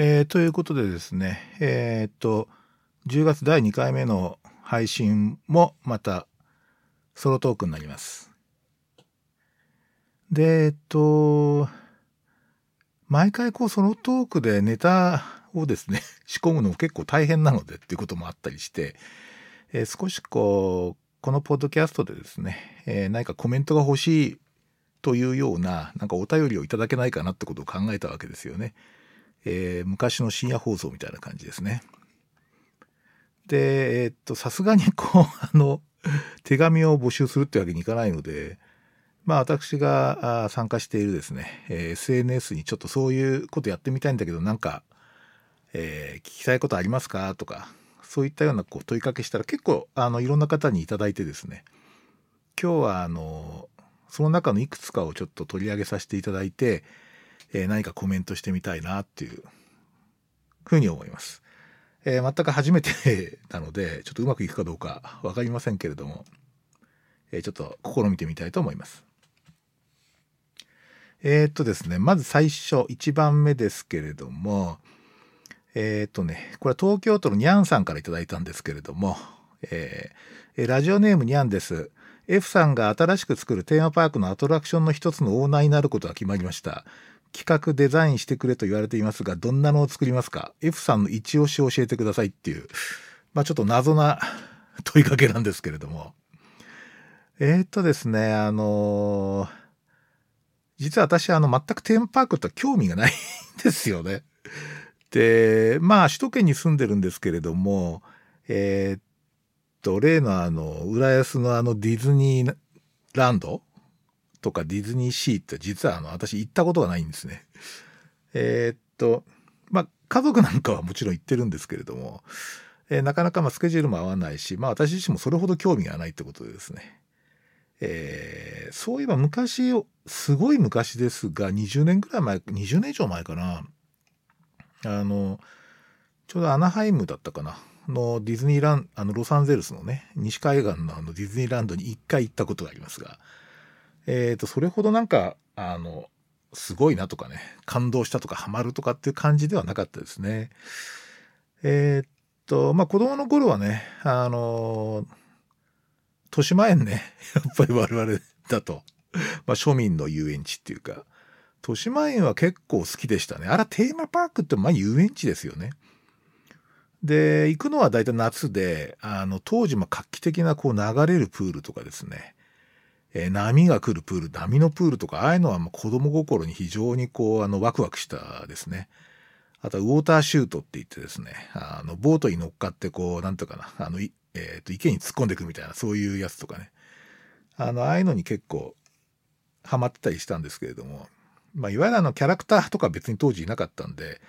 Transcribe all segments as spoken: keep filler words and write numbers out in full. えー、ということでですね、えー、っとじゅうがつだいにかいめの配信もまたソロトークになります。で、えっと毎回こうソロトークでネタをですね仕込むのも結構大変なのでっていうこともあったりして、えー、少しこうこのポッドキャストでですね、えー、何かコメントが欲しいというようななんかお便りをいただけないかなってことを考えたわけですよね。えー、昔の深夜放送みたいな感じですね。で、えー、っとさすがにこうあの手紙を募集するってわけにいかないので、まあ私が参加しているですね、えー、エスエヌエス にちょっとそういうことやってみたいんだけどなんか、えー、聞きたいことありますかとかそういったようなこう問いかけしたら結構あのいろんな方にいただいてですね、今日はあのその中のいくつかをちょっと取り上げさせていただいて。えー、何かコメントしてみたいなっていうふうに思います。えー、全く初めてなのでちょっとうまくいくかどうかわかりませんけれども、えー、ちょっと試みてみたいと思います。えー、っとですねまず最初いちばんめですけれども、えー、っとねこれは東京都のにゃんさんからいただいたんですけれども、えー、ラジオネームにゃんです。F さんが新しく作るテーマパークのアトラクションの一つのオーナーになることが決まりました。企画デザインしてくれと言われていますが、どんなのを作りますか？ F さんの一押しを教えてくださいっていう、まあちょっと謎な問いかけなんですけれども。えー、っとですね、あのー、実は私、あの、全くテーマパークって興味がないんですよね。で、まあ首都圏に住んでるんですけれども、えー、っと、例のあの、浦安のあのディズニーランドとかディズニーシーって実はあの私行ったことがないんですね。えー、っとまあ家族なんかはもちろん行ってるんですけれども、えー、なかなかまあスケジュールも合わないし、まあ私自身もそれほど興味がないってことでですね、えー、そういえば昔すごい昔ですがにじゅうねんぐらい前にじゅうねん以上前かな、あのちょうどアナハイムだったかなのディズニーランあのロサンゼルスのね西海岸のあのディズニーランドにいっかい行ったことがありますが、えーと、それほどなんか、あの、すごいなとかね、感動したとかハマるとかっていう感じではなかったですね。えーと、まあ、子供の頃はね、あの、豊島園ね、やっぱり我々だと、まあ、庶民の遊園地っていうか、豊島園は結構好きでしたね。あら、テーマパークってまあ遊園地ですよね。で、行くのは大体夏で、あの、当時も画期的なこう流れるプールとかですね、波が来るプール、波のプールとか、ああいうのは子供心に非常にこう、あの、ワクワクしたですね。あとはウォーターシュートって言ってですね、あの、ボートに乗っかってこう、なんとかな、あの、えっと、池に突っ込んでいくみたいな、そういうやつとかね。あの、ああいうのに結構、ハマってたりしたんですけれども、まあ、いわゆるあの、キャラクターとか別に当時いなかったんで、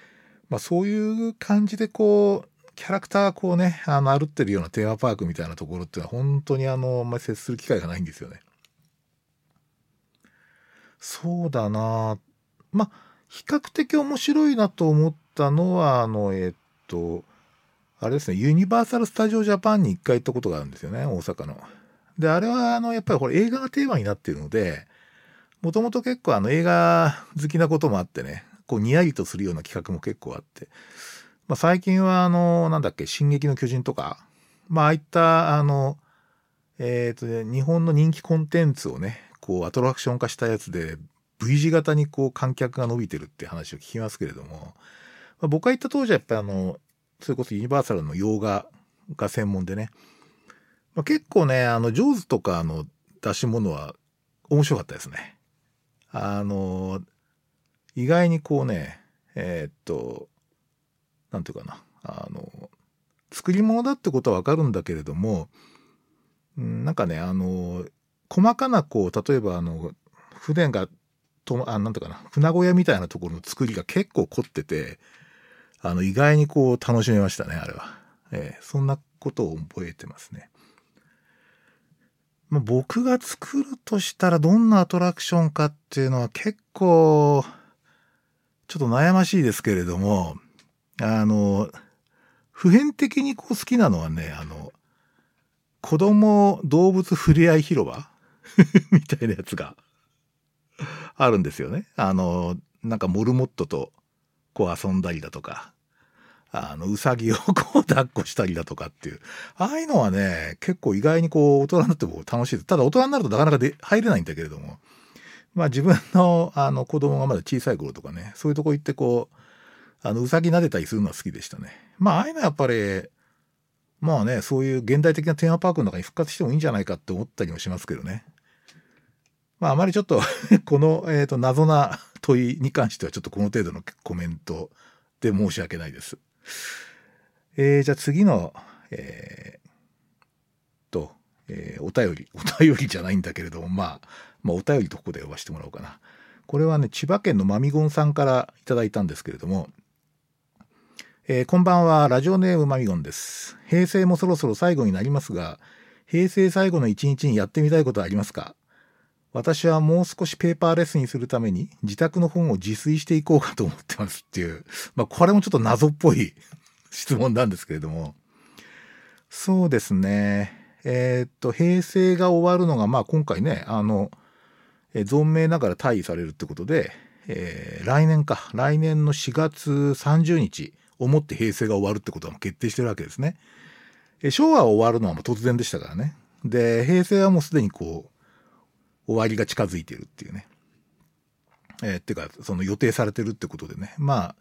まあ、そういう感じでこう、キャラクターがこうね、あの、歩ってるようなテーマパークみたいなところっていうのは、本当にあの、あんまり接する機会がないんですよね。そうだな、まあ比較的面白いなと思ったのはあのえっとあれですね、ユニバーサル・スタジオ・ジャパンに一回行ったことがあるんですよね、大阪の。であれはあのやっぱりこれ映画がテーマになっているので、もともと結構あの映画好きなこともあってね、こうニヤリとするような企画も結構あって、まあ、最近はあのなんだっけ、進撃の巨人とか、まあああいったあのえっとね日本の人気コンテンツをねこうアトラクション化したやつで V 字型にこう観客が伸びてるって話を聞きますけれども、まあ、僕が行った当時はやっぱりあのそれこそユニバーサルの洋画が専門でね、まあ、結構ねあのジョーズとかの出し物は面白かったですね。あの意外にこうねえー、っとなんていうかな、あの作り物だってことはわかるんだけれども、んなんかねあの細かなこう例えばあの船がとあなんとかな船小屋みたいなところの作りが結構凝ってて、あの意外にこう楽しめましたねあれは、えー、そんなことを覚えてますね。まあ、僕が作るとしたらどんなアトラクションかっていうのは結構ちょっと悩ましいですけれども、あの普遍的にこう好きなのはねあの子供動物ふれあい広場みたいなやつがあるんですよね。あの、なんかモルモットとこう遊んだりだとか、あのうさぎをこう抱っこしたりだとかっていう、ああいうのはね結構意外にこう大人になっても楽しい。ただ大人になるとなかなかで入れないんだけれども、まあ自分のあの子供がまだ小さい頃とかね、そういうとこ行ってこうあのうさぎ撫でたりするのは好きでしたね。まあああいうのはやっぱりまあね、そういう現代的なテーマパークの中に復活してもいいんじゃないかって思ったりもしますけどね。まああまりちょっとこの、えーと、謎な問いに関してはちょっとこの程度のコメントで申し訳ないです。えー、じゃあ次の、えー、と、えー、お便り、お便りじゃないんだけれども、まあ、まあお便りとここで呼ばせてもらおうかな。これはね、千葉県のまみごんさんからいただいたんですけれども、えー、こんばんは、ラジオネームまみごんです。平成もそろそろ最後になりますが、平成最後の一日にやってみたいことはありますか？私はもう少しペーパーレスにするために自宅の本を自炊していこうかと思ってますっていう、まあこれもちょっと謎っぽい質問なんですけれども、そうですね、えー、っと平成が終わるのがまあ今回ね、あの、えー、存命ながら退位されるってことで、えー、来年か来年のしがつさんじゅうにちをもって平成が終わるってことはもう決定してるわけですね。えー、昭和は終わるのはもう突然でしたからね。で平成はもうすでにこう終わりが近づいているっていうね、えー、っていうかその予定されてるってことでね、まあ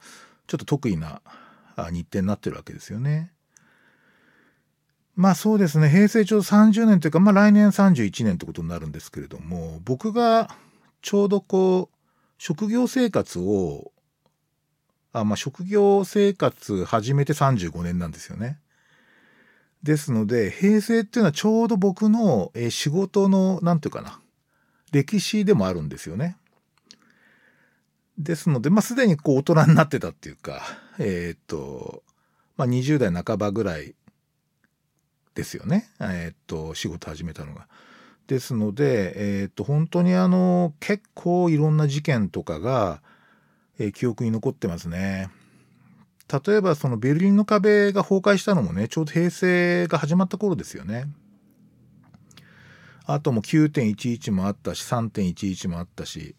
ちょっと特異な日程になってるわけですよね。まあそうですね、平成ちょうどさんじゅうねんというか、まあ来年さんじゅういちねんってことになるんですけれども、僕がちょうどこう職業生活をあまあ職業生活始めてさんじゅうごねんなんですよね。ですので平成っていうのはちょうど僕の、えー、仕事のなんていうかな歴史でもあるんですよね。ですので、まあ、すでにこう大人になってたっていうか、えっと、まあ、にじゅうだいなかばぐらいですよね。えっと、仕事始めたのが。ですので、えっと、本当にあの、結構いろんな事件とかが、えー、記憶に残ってますね。例えば、そのベルリンの壁が崩壊したのもね、ちょうど平成が始まった頃ですよね。あとも きゅうてんいちいち もあったし さんてんいちいち もあったし、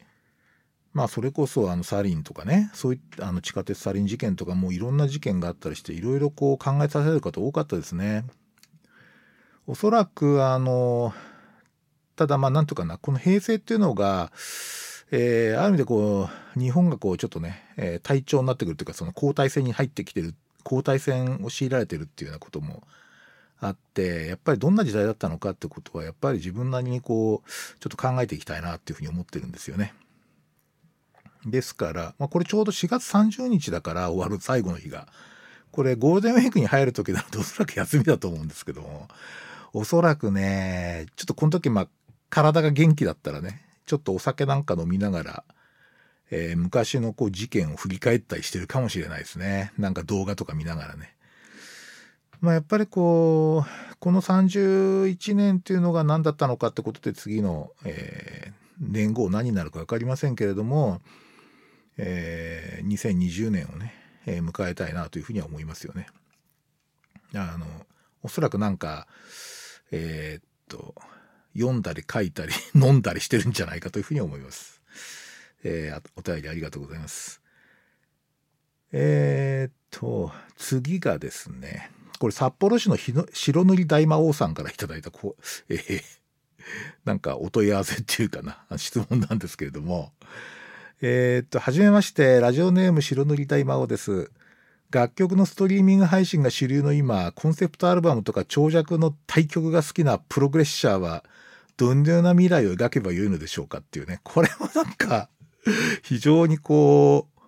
まあそれこそあのサリンとかね、そういったあの地下鉄サリン事件とかもういろんな事件があったりして、いろいろこう考えさせる方多かったですね。おそらくあのただまあなんとかな、この平成っていうのが、えー、ある意味でこう日本がこうちょっとね、えー、体調になってくるというか、その交代戦に入ってきてる、交代戦を強いられてるっていうようなこともあって、やっぱりどんな時代だったのかってことはやっぱり自分なりにこうちょっと考えていきたいなっていうふうに思ってるんですよね。ですから、まあ、これちょうどしがつさんじゅうにちだから終わる最後の日が、これゴールデンウィークに入る時だとおそらく休みだと思うんですけども、おそらくねちょっとこの時まあ体が元気だったらね、ちょっとお酒なんか飲みながら、えー、昔のこう事件を振り返ったりしてるかもしれないですね。なんか動画とか見ながらね。まあやっぱりこうこのさんじゅういちねんっていうのが何だったのかってことで、次の、えー、年号何になるか分かりませんけれども、えー、にせんにじゅうねんをね、えー、迎えたいなというふうには思いますよね。あのおそらくなんかえー、っと読んだり書いたり飲んだりしてるんじゃないかというふうに思います。えー、お便りありがとうございます。えー、っと次がですね。これ札幌市のひの白塗り大魔王さんからいただいたこう、えー、なんかお問い合わせっていうかな質問なんですけれども、えー、っとはじめまして、ラジオネーム白塗り大魔王です。楽曲のストリーミング配信が主流の今、コンセプトアルバムとか長尺の大曲が好きなプログレッシャーはどのような未来を描けばよいのでしょうかっていうね、これはなんか非常にこう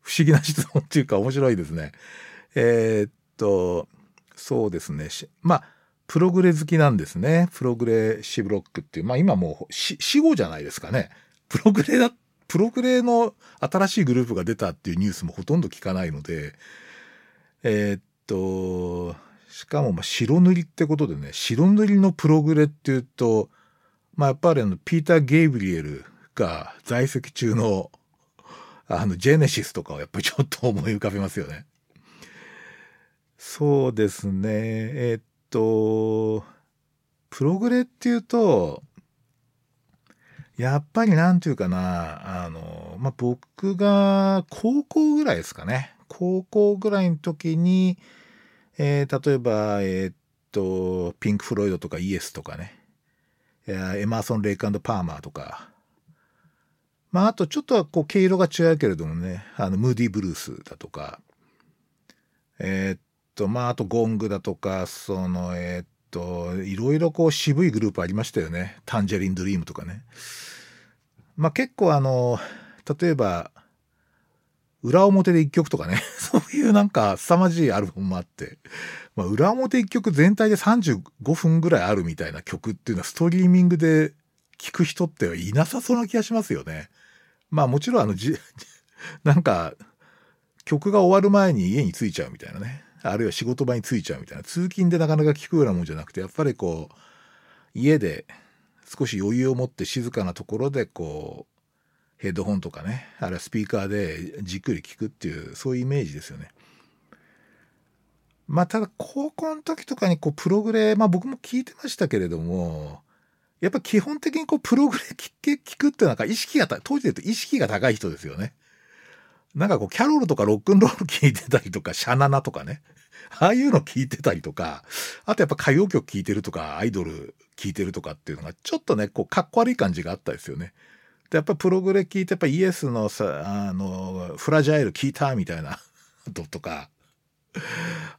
不思議な質問っていうか面白いですね。えー、っとそうですね。まあ、プログレ好きなんですね。プログレシブロックっていう。まあ今もう死語じゃないですかね。プログレだ、プログレの新しいグループが出たっていうニュースもほとんど聞かないので、えー、っと、しかもまあ白塗りってことでね、白塗りのプログレっていうと、まあやっぱりあのピーター・ゲイブリエルが在籍中のあのジェネシスとかをやっぱりちょっと思い浮かべますよね。そうですね。えー、っと、プログレっていうと、やっぱりなんていうかな、あの、まあ、僕が高校ぐらいですかね。高校ぐらいの時に、えー、例えば、えー、っと、ピンク・フロイドとかイエスとかね、エマーソン・レイク&パーマーとか、まあ、あとちょっとはこう、毛色が違うけれどもね、あの、ムーディ・ブルースだとか、えー、っと、まあ、あとゴングだとか、その、えー、っと、いろいろこう渋いグループありましたよね。タンジェリンドリームとかね。まあ結構あの例えば裏表で一曲とかねそういうなんか凄まじいアルバムもあって、まあ、裏表一曲全体でさんじゅうごふんぐらいあるみたいな曲っていうのはストリーミングで聴く人っていなさそうな気がしますよね。まあもちろんあのじなんか曲が終わる前に家に着いちゃうみたいなね。あるいは仕事場に着いちゃうみたいな。通勤でなかなか聞くようなもんじゃなくて、やっぱりこう、家で少し余裕を持って静かなところでこう、ヘッドホンとかね、あるいはスピーカーでじっくり聞くっていう、そういうイメージですよね。まあただ高校の時とかにこう、プログレ、まあ僕も聞いてましたけれども、やっぱ基本的にこう、プログレ聞くってなんか意識が、当時で言うと意識が高い人ですよね。なんかこうキャロルとかロックンロール聴いてたりとかシャナナとかねああいうの聴いてたりとか、あとやっぱ歌謡曲聴いてるとかアイドル聴いてるとかっていうのがちょっとねこうかっこ悪い感じがあったですよね。でやっぱプログレ聴いてやっぱイエスのさあのフラジャイル聴いたみたいなとか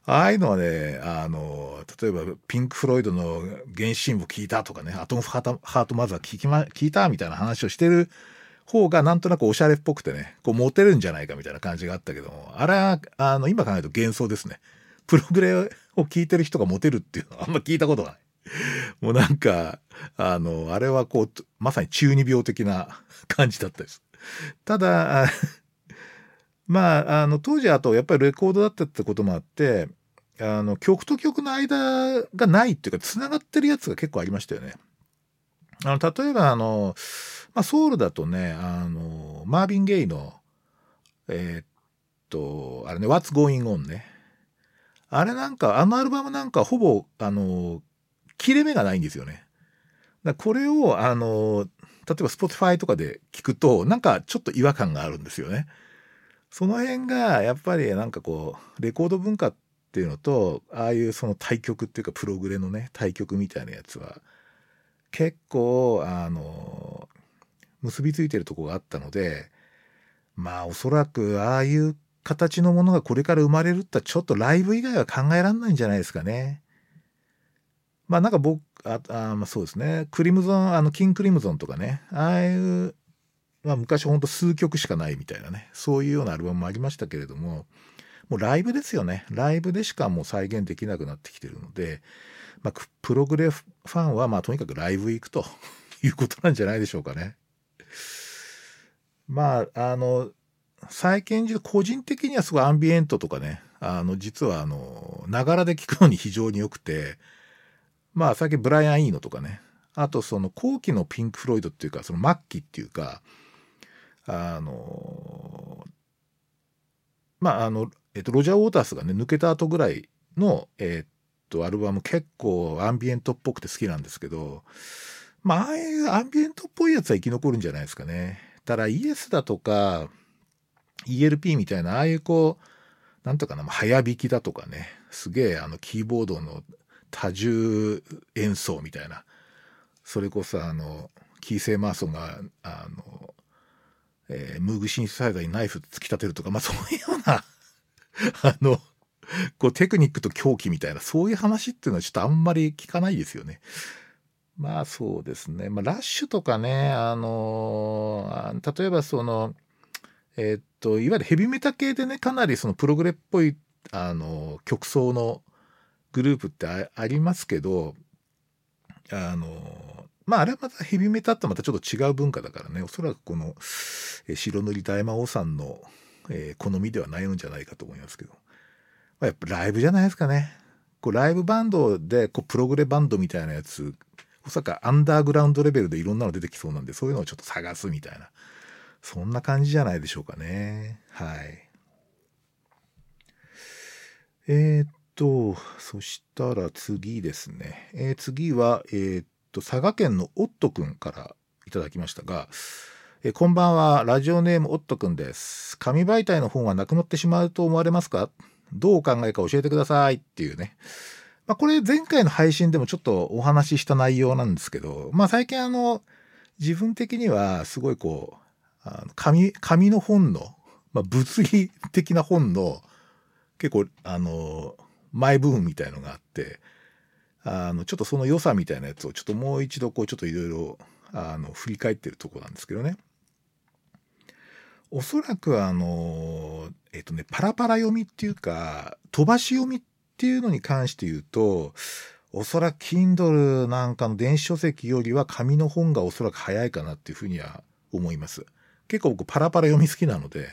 ああいうのはねあの例えばピンク・フロイドの原始部聴いたとかねアトム・ハート・マザー聴きま聴いたみたいな話をしてる方がなんとなくおしゃれっぽくてね、こうモテるんじゃないかみたいな感じがあったけども、あれはあの今考えると幻想ですね。プログレを聞いてる人がモテるっていうのはあんま聞いたことがない。もうなんかあのあれはこうまさに中二病的な感じだったです。ただまああの当時あとやっぱりレコードだったってこともあって、あの曲と曲の間がないっていうか繋がってるやつが結構ありましたよね。あの例えばあの。まあ、ソウルだとね、あの、マーヴィン・ゲイの、えー、っと、あれね、What's Going On ね。あれなんか、あのアルバムなんかほぼ、あの、切れ目がないんですよね。だこれを、あの、例えば Spotify とかで聞くと、なんかちょっと違和感があるんですよね。その辺が、やっぱりなんかこう、レコード文化っていうのと、ああいうその対局っていうか、プログレのね、対局みたいなやつは、結構、あの、結びついてるとこがあったので、まあおそらくああいう形のものがこれから生まれるってちょっとライブ以外は考えられないんじゃないですかね。まあなんか僕ああまあそうですね。クリムゾンあのキングクリムゾンとかね、ああいうまあ昔ほんと数曲しかないみたいなね、そういうようなアルバムもありましたけれども、もうライブですよね。ライブでしかもう再現できなくなってきてるので、まあプログレファンはまあとにかくライブ行くということなんじゃないでしょうかね。まああの最近個人的にはすごいアンビエントとかねあの実はあのながらで聞くのに非常に良くて、まあ最近ブライアン・イーノとかね、あとその後期のピンク・フロイドっていうかその末期っていうかあのまああの、えっと、ロジャー・ウォータースがね抜けた後ぐらいのえっとアルバム結構アンビエントっぽくて好きなんですけど、まあああいうアンビエントっぽいやつは生き残るんじゃないですかね。だからイエスだとか イーエルピー みたいなああいうこうなんとかな早弾きだとかねすげえあのキーボードの多重演奏みたいなそれこそあのキーセイマーソンがあの、えー、ムーグシンセサイザーにナイフ突き立てるとかまあそういうようなあのこうテクニックと狂気みたいなそういう話っていうのはちょっとあんまり聞かないですよね。まあそうですね。まあラッシュとかね、あのー、例えばその、えー、っと、いわゆるヘビメタ系でね、かなりそのプログレっぽい、あのー、曲奏のグループって あ, ありますけど、あのー、まああれはまたヘビメタとまたちょっと違う文化だからね、おそらくこの、えー、白塗り大魔王さんの、えー、好みではないのじゃないかと思いますけど、まあ、やっぱライブじゃないですかね。こうライブバンドで、こうプログレバンドみたいなやつ、おそらくアンダーグラウンドレベルでいろんなの出てきそうなんで、そういうのをちょっと探すみたいな。そんな感じじゃないでしょうかね。はい。えー、っと、そしたら次ですね。えー、次は、えー、っと、佐賀県のオットくんからいただきましたが、えこんばんは、ラジオネームおっとくんです。紙媒体の本はなくなってしまうと思われますか？どうお考えか教えてくださいっていうね、まあ、これ前回の配信でもちょっとお話しした内容なんですけど、まあ、最近あの自分的にはすごいこうあの 紙, 紙の本の、まあ、物理的な本の結構あのマイブームみたいのがあって、あのちょっとその良さみたいなやつをちょっともう一度こうちょっといろいろあの振り返ってるとこなんですけどね。おそらくあのえっとねパラパラ読みっていうか飛ばし読みっていうのに関して言うと、おそらく Kindle なんかの電子書籍よりは紙の本がおそらく早いかなっていうふうには思います。結構僕パラパラ読み好きなので、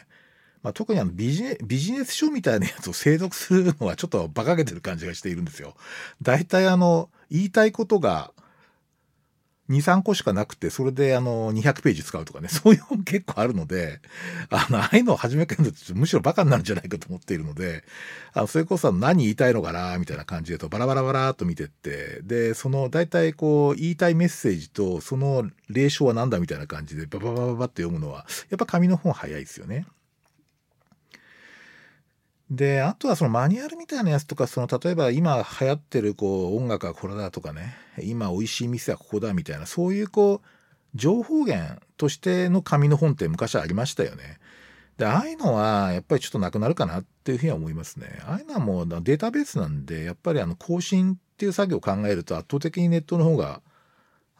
まあ、特にあのビジネ、ビジネス書みたいなやつを精読するのはちょっと馬鹿げてる感じがしているんですよ。大体あの言いたいことがに、さんこしかなくて、それであのにひゃくページ使うとかね、そういう本結構あるので、あのああいうのを始めるとむしろバカになるんじゃないかと思っているので、あのそれこそ何言いたいのかなみたいな感じでとバラバラバラっと見てって、でその大体こう言いたいメッセージとその例証はなんだみたいな感じでバババババって読むのはやっぱ紙の本早いですよね。であとはそのマニュアルみたいなやつとか、その例えば今流行ってるこう音楽はこれだとかね、今美味しい店はここだみたいな、そういうこう情報源としての紙の本って昔はありましたよね。でああいうのはやっぱりちょっとなくなるかなっていうふうには思いますね。ああいうのはもうデータベースなんで、やっぱりあの更新っていう作業を考えると圧倒的にネットの方が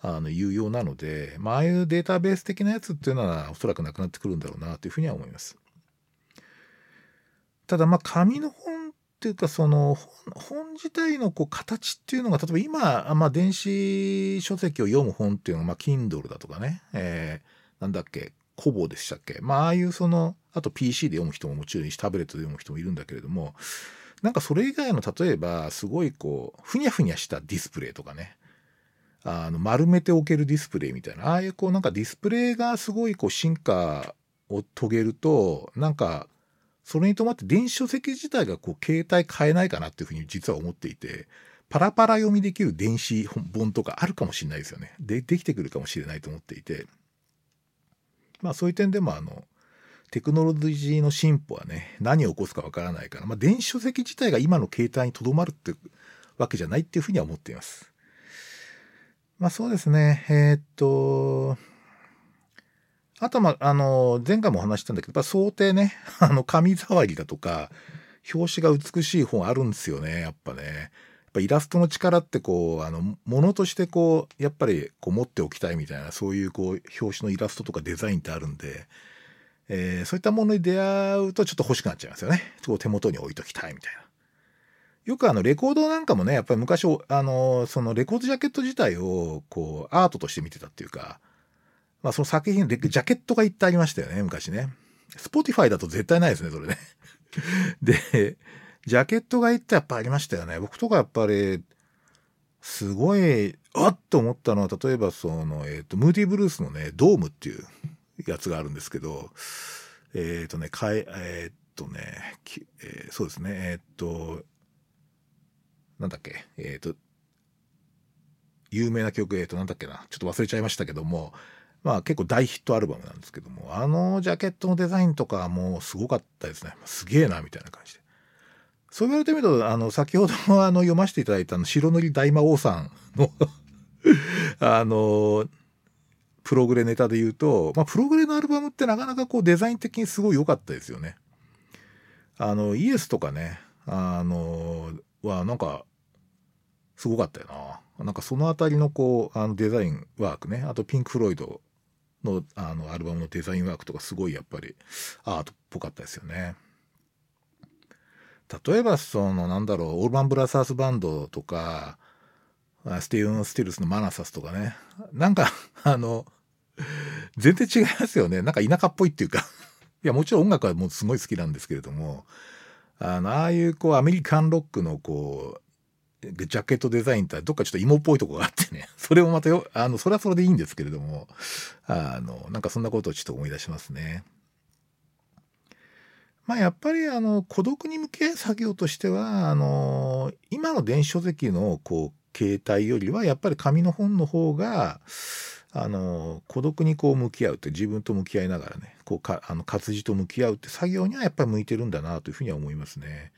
あの有用なので、まあ、ああいうデータベース的なやつっていうのはおそらくなくなってくるんだろうなというふうには思います。ただまあ紙の本っていうか、その 本, 本自体のこう形っていうのが、例えば今、まあ、電子書籍を読む本っていうのは、まあ、Kindle だとかね、えー、なんだっけ、コボでしたっけ、まあああいうその、あと ピーシー で読む人ももちろんタブレットで読む人もいるんだけれども、なんかそれ以外の例えばすごいこうふにゃふにゃしたディスプレイとかね、あの丸めておけるディスプレイみたいな、ああいうこうなんかディスプレイがすごいこう進化を遂げると、なんかそれに伴って電子書籍自体がこう携帯変えないかなっていうふうに実は思っていて、パラパラ読みできる電子本とかあるかもしれないですよね。で、できてくるかもしれないと思っていて、まあそういう点でもあのテクノロジーの進歩はね、何を起こすかわからないから、まあ電子書籍自体が今の携帯にとどまるってわけじゃないっていうふうには思っています。まあそうですね。えー、っと。あと、ま、あの、前回もお話したんだけど、やっぱ想定ね、あの、紙触りだとか、表紙が美しい本あるんですよね、やっぱね。やっぱイラストの力ってこう、あの、ものとしてこう、やっぱりこう持っておきたいみたいな、そういうこう、表紙のイラストとかデザインってあるんで、えー、そういったものに出会うとちょっと欲しくなっちゃいますよね。こう手元に置いときたいみたいな。よくあのレコードなんかもね、やっぱり昔、あの、そのレコードジャケット自体をこう、アートとして見てたっていうか、まあその作品、ジャケットがいっぱいありましたよね、昔ね。Spotify だと絶対ないですね、それね。で、ジャケットがいっぱいやっぱありましたよね。僕とかやっぱり、すごい、あっと思ったのは、例えばその、えっと、ムーディーブルースのね、ドームっていうやつがあるんですけど、えっとね、かえ、えっとね、えー、そうですね、えっと、なんだっけ、えっと、有名な曲、えっと、なんだっけな、ちょっと忘れちゃいましたけども、まあ結構大ヒットアルバムなんですけども、あのジャケットのデザインとかもうすごかったですね。すげえなみたいな感じで。そう言われてみると、あの先ほどもあの読ませていただいたあの白塗り大魔王さんのあのプログレネタで言うと、まあプログレのアルバムってなかなかこうデザイン的にすごい良かったですよね。あのイエスとかね、あのはなんかすごかったよな。なんかそのあたりのこうあのデザインワークね、あとピンクフロイドのあのアルバムのデザインワークとかすごいやっぱりアートっぽかったですよね。例えばそのなんだろう、オールマンブラザーズバンドとかスティーブン・スティルスのマナサスとかね、なんかあの全然違いますよね。なんか田舎っぽいっていうかいやもちろん音楽はもうすごい好きなんですけれども、あのああいうこうアメリカンロックのこうジャケットデザインってどっかちょっと芋っぽいとこがあってね、それもまたよ、あのそれはそれでいいんですけれども、あのなんかそんなことをちょっと思い出しますね。まあやっぱりあの孤独に向き合う作業としては、あの今の電子書籍のこう携帯よりはやっぱり紙の本の方があの孤独にこう向き合うって、自分と向き合いながらね、こうかあの活字と向き合うって作業にはやっぱり向いてるんだなというふうには思いますね。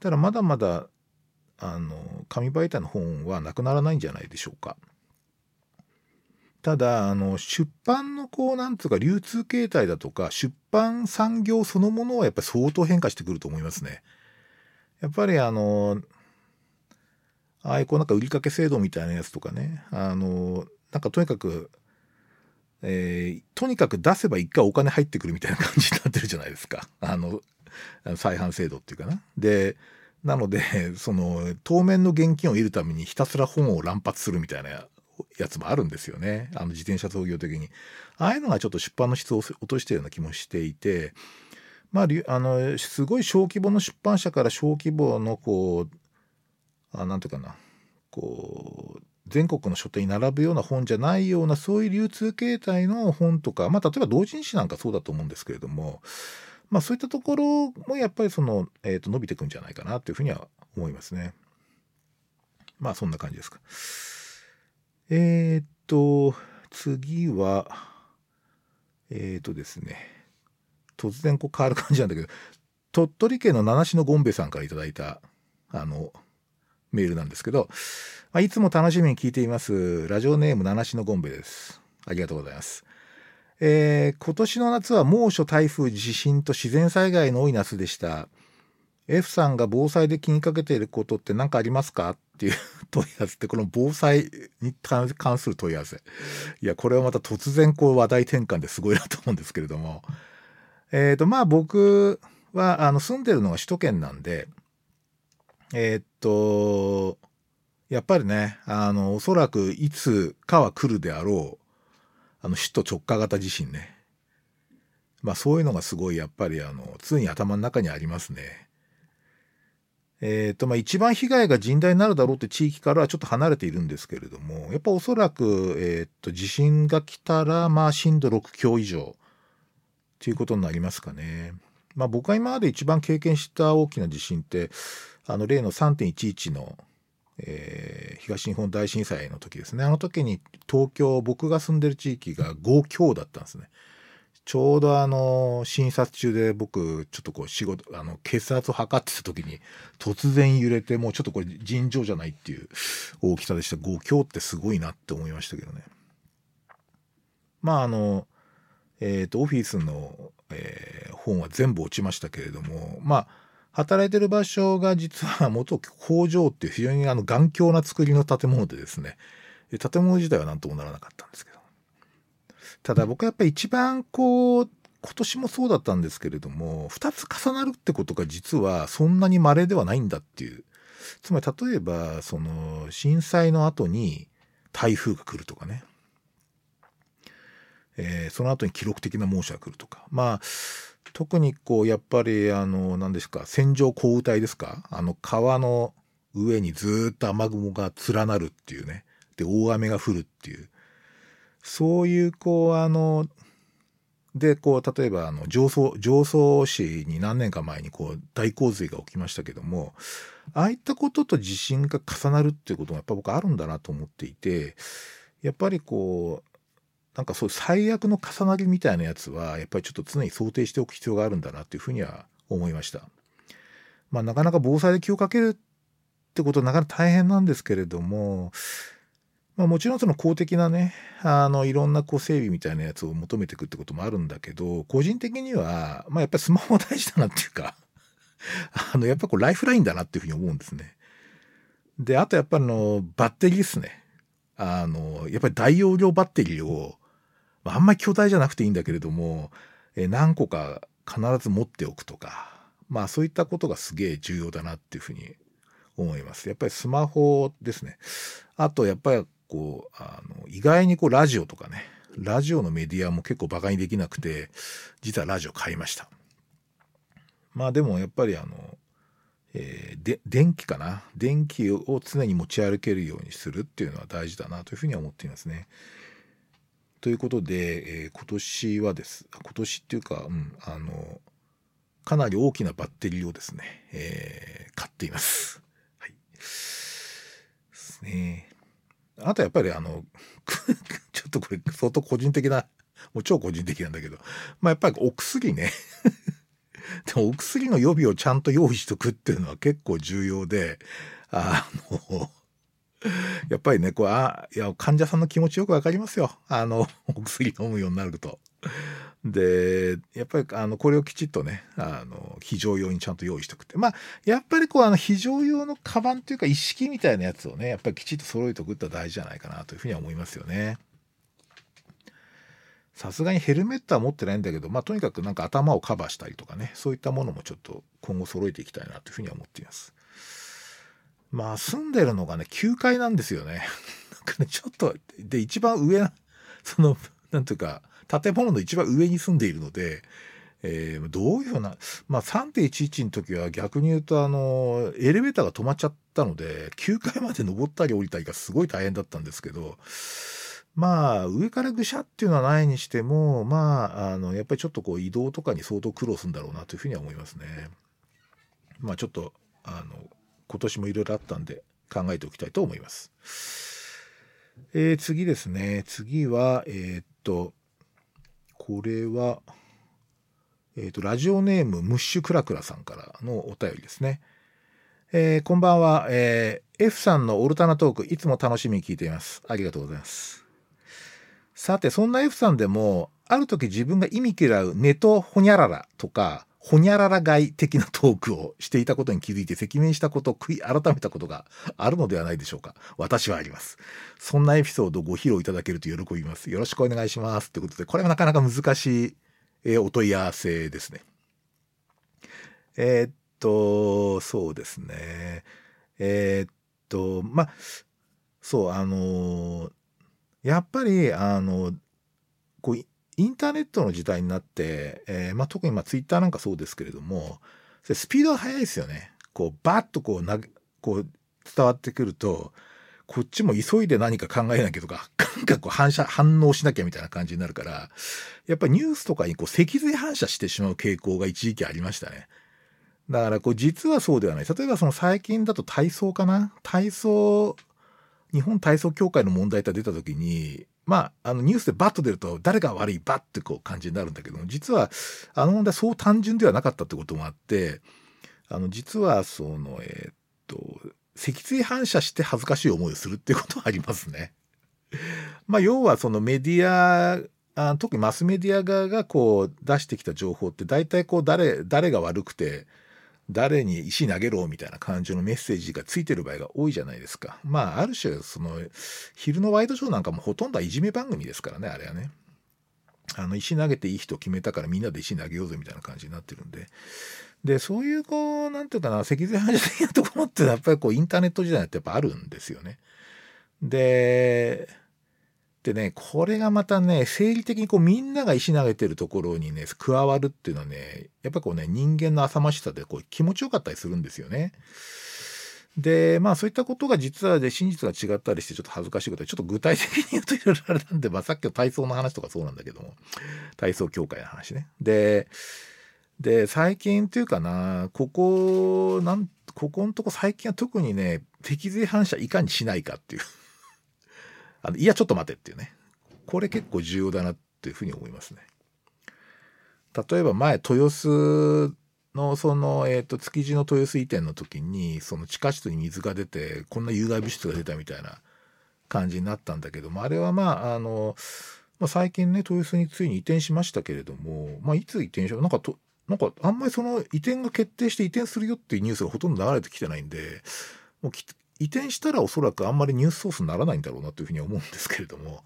ただまだまだあの紙媒体の本はなくならないんじゃないでしょうか。ただあの出版のこうなんつうか流通形態だとか出版産業そのものはやっぱり相当変化してくると思いますね。やっぱりあのああいうこうなんか売りかけ制度みたいなやつとかね、あのなんかとにかく、えー、とにかく出せば一回お金入ってくるみたいな感じになってるじゃないですか。あの再販制度っていうかな。でなのでその当面の現金を得るためにひたすら本を乱発するみたいなやつもあるんですよね。あの自転車操業的にああいうのがちょっと出版の質を落としてるような気もしていて、まあ、あのすごい小規模の出版社から小規模のこうあなんていうかなこう全国の書店に並ぶような本じゃないようなそういう流通形態の本とか、まあ、例えば同人誌なんかそうだと思うんですけれども、まあ、そういったところもやっぱりその、えーと、伸びていくんじゃないかなというふうには思いますね。まあそんな感じですか。えっと次はえっとですね突然こう変わる感じなんだけど、鳥取県の七市のゴンベさんからいただいたあのメールなんですけど、まあ、いつも楽しみに聞いていますラジオネーム七市のゴンベです。ありがとうございます。えー、今年の夏は猛暑、台風、地震と自然災害の多い夏でした。 F さんが防災で気にかけていることって何かありますかっていう問い合わせって、この防災に関する問い合わせ、いやこれはまた突然こう話題転換ですごいなと思うんですけれども、えーとまあ僕はあの住んでるのが首都圏なんで、えーっとやっぱりねあのおそらくいつかは来るであろうあの首都直下型地震ね、まあそういうのがすごいやっぱりあの常に頭の中にありますね。えーとまあ、一番被害が甚大になるだろうって地域からはちょっと離れているんですけれども、やっぱおそらく、えー、と地震が来たら、まあ、震度ろく強以上ということになりますかね。まあ、僕が今まで一番経験した大きな地震ってあの例の さんてんいちいち の、えー、東日本大震災の時ですね。あの時に東京、僕が住んでる地域がご強だったんですね。ちょうどあの診察中で僕ちょっとこう仕事あの血圧を測ってた時に突然揺れて、もうちょっとこれ尋常じゃないっていう大きさでした。ご強ってすごいなって思いましたけどね。まああのえっとオフィスの、えー、本は全部落ちましたけれども、まあ働いてる場所が実は元工場っていう非常にあの頑強な作りの建物でですね、建物自体はなんともならなかったんですけど、ただ僕はやっぱり一番こう今年もそうだったんですけれども、ふたつ重なるってことが実はそんなに稀ではないんだっていう、つまり例えばその震災の後に台風が来るとかね、えー、その後に記録的な猛暑が来るとか、まあ特にこうやっぱりあの何ですか、線状降雨帯ですか、あの川の上にずっと雨雲が連なるっていうね、で大雨が降るっていう。そういうこうあのでこう例えばあの常総常総市に何年か前にこう大洪水が起きましたけども、ああいったことと地震が重なるっていうことがやっぱ僕あるんだなと思っていて、やっぱりこうなんかそういう最悪の重なりみたいなやつはやっぱりちょっと常に想定しておく必要があるんだなっていうふうには思いました。まあなかなか防災で気をかけるってことはなかなか大変なんですけれども。まあ、もちろんその公的なねあのいろんなこう整備みたいなやつを求めていくってこともあるんだけど、個人的には、まあ、やっぱりスマホ大事だなっていうかあのやっぱこうライフラインだなっていうふうに思うんですね。であとやっぱりのバッテリーですね。あのやっぱり大容量バッテリーを、まあ、あんまり巨大じゃなくていいんだけれども、え何個か必ず持っておくとか、まあそういったことがすげえ重要だなっていうふうに思います。やっぱりスマホですね。あとやっぱりこうあの意外にこうラジオとかね、ラジオのメディアも結構バカにできなくて、実はラジオ買いました。まあでもやっぱりあの、えー、で電気かな電気を常に持ち歩けるようにするっていうのは大事だなというふうには思っていますね。ということで、えー、今年はです今年っていうか、うん、あのかなり大きなバッテリーをですね、えー、買っています。はい。ですね。あとやっぱりあのちちょっとこれ相当個人的な、もう超個人的なんだけど、まあやっぱりお薬ねでもお薬の予備をちゃんと用意しとくっていうのは結構重要で、あのやっぱりね、こうあいや患者さんの気持ちよくわかりますよ。あのお薬飲むようになると。でやっぱりあのこれをきちっとね、あの非常用にちゃんと用意しておくって、まあやっぱりこうあの非常用のカバンというか一式みたいなやつをね、やっぱりきちっと揃えておくって大事じゃないかなというふうには思いますよね。さすがにヘルメットは持ってないんだけど、まあとにかくなんか頭をカバーしたりとかね、そういったものもちょっと今後揃えていきたいなというふうには思っています。まあ住んでるのがねきゅうかいなんですよね。なんかねちょっとで一番上、そのなんていうか建物の一番上に住んでいるので、えー、どういうような、まあ さんてんいちいち の時は逆に言うとあのエレベーターが止まっちゃったのできゅうかいまで登ったり降りたりがすごい大変だったんですけど、まあ上からぐしゃっていうのはないにしても、まああのやっぱりちょっとこう移動とかに相当苦労するんだろうなというふうには思いますね。まあちょっとあの今年もいろいろあったんで考えておきたいと思います。えー、次ですね。次はえー、っとこれはえー、っとラジオネームムッシュクラクラさんからのお便りですね。えー、こんばんは、えー。F さんのオルタナトークいつも楽しみに聞いています。ありがとうございます。さてそんな F さんでもある時自分が意味嫌うネトホニャララとかホニャララ買い的なトークをしていたことに気づいて赤面したことを悔い改めたことがあるのではないでしょうか。私はあります。そんなエピソードをご披露いただけると喜びます。よろしくお願いしますということで、これはなかなか難しい、えー、お問い合わせですね。えー、っとそうですねえー、っとまあそうあのーやっぱりあのこうインターネットの時代になって、えーまあ、特にまあツイッターなんかそうですけれども、スピードが速いですよね。こうバッとこうなこう伝わってくるとこっちも急いで何か考えなきゃとかなんかこう反射反応しなきゃみたいな感じになるから、やっぱりニュースとかにこう脊髄反射してしまう傾向が一時期ありましたね。だからこう実はそうではない。例えばその最近だと体操かな、体操日本体操協会の問題が出た時に、まあ、あのニュースでバッと出ると誰が悪いバッってこう感じになるんだけども、実はあの問題そう単純ではなかったってこともあって、あの実はそのえー、っと脊椎反射して恥ずかしい思いをするっていうことはありますね。まあ要はそのメディア、あ特にマスメディア側がこう出してきた情報って大体こう誰誰が悪くて誰に石投げろみたいな感じのメッセージがついてる場合が多いじゃないですか。まあある種その昼のワイドショーなんかもほとんどいじめ番組ですからね、あれはね。あの石投げていい人決めたからみんなで石投げようぜみたいな感じになってるんで。でそういうこうなんていうかな、脊髄反射的なところってやっぱりこうインターネット時代ってやっぱあるんですよね。で。でね、これがまたね、生理的にこうみんなが石投げてるところにね、加わるっていうのはね、やっぱこうね、人間の浅ましさでこう気持ちよかったりするんですよね。で、まあそういったことが実はで真実が違ったりしてちょっと恥ずかしいことで、ちょっと具体的に言うといろいろあれなんで、まあさっきの体操の話とかそうなんだけども、体操協会の話ね。で、で、最近というかな、ここ、なん、ここのとこ最近は特にね、脊髄反射いかにしないかっていう。あのいやちょっと待てっていうね、これ結構重要だなっていうふうに思いますね。例えば前豊洲のその、えー、と築地の豊洲移転の時にその地下室に水が出てこんな有害物質が出たみたいな感じになったんだけども、あれはまああの、まあ、最近ね豊洲についに移転しましたけれども、まあ、いつ移転しようなんかとなんかあんまりその移転が決定して移転するよっていうニュースがほとんど流れてきてないんで、もうき移転したらおそらくあんまりニュースソースにならないんだろうなというふうに思うんですけれども、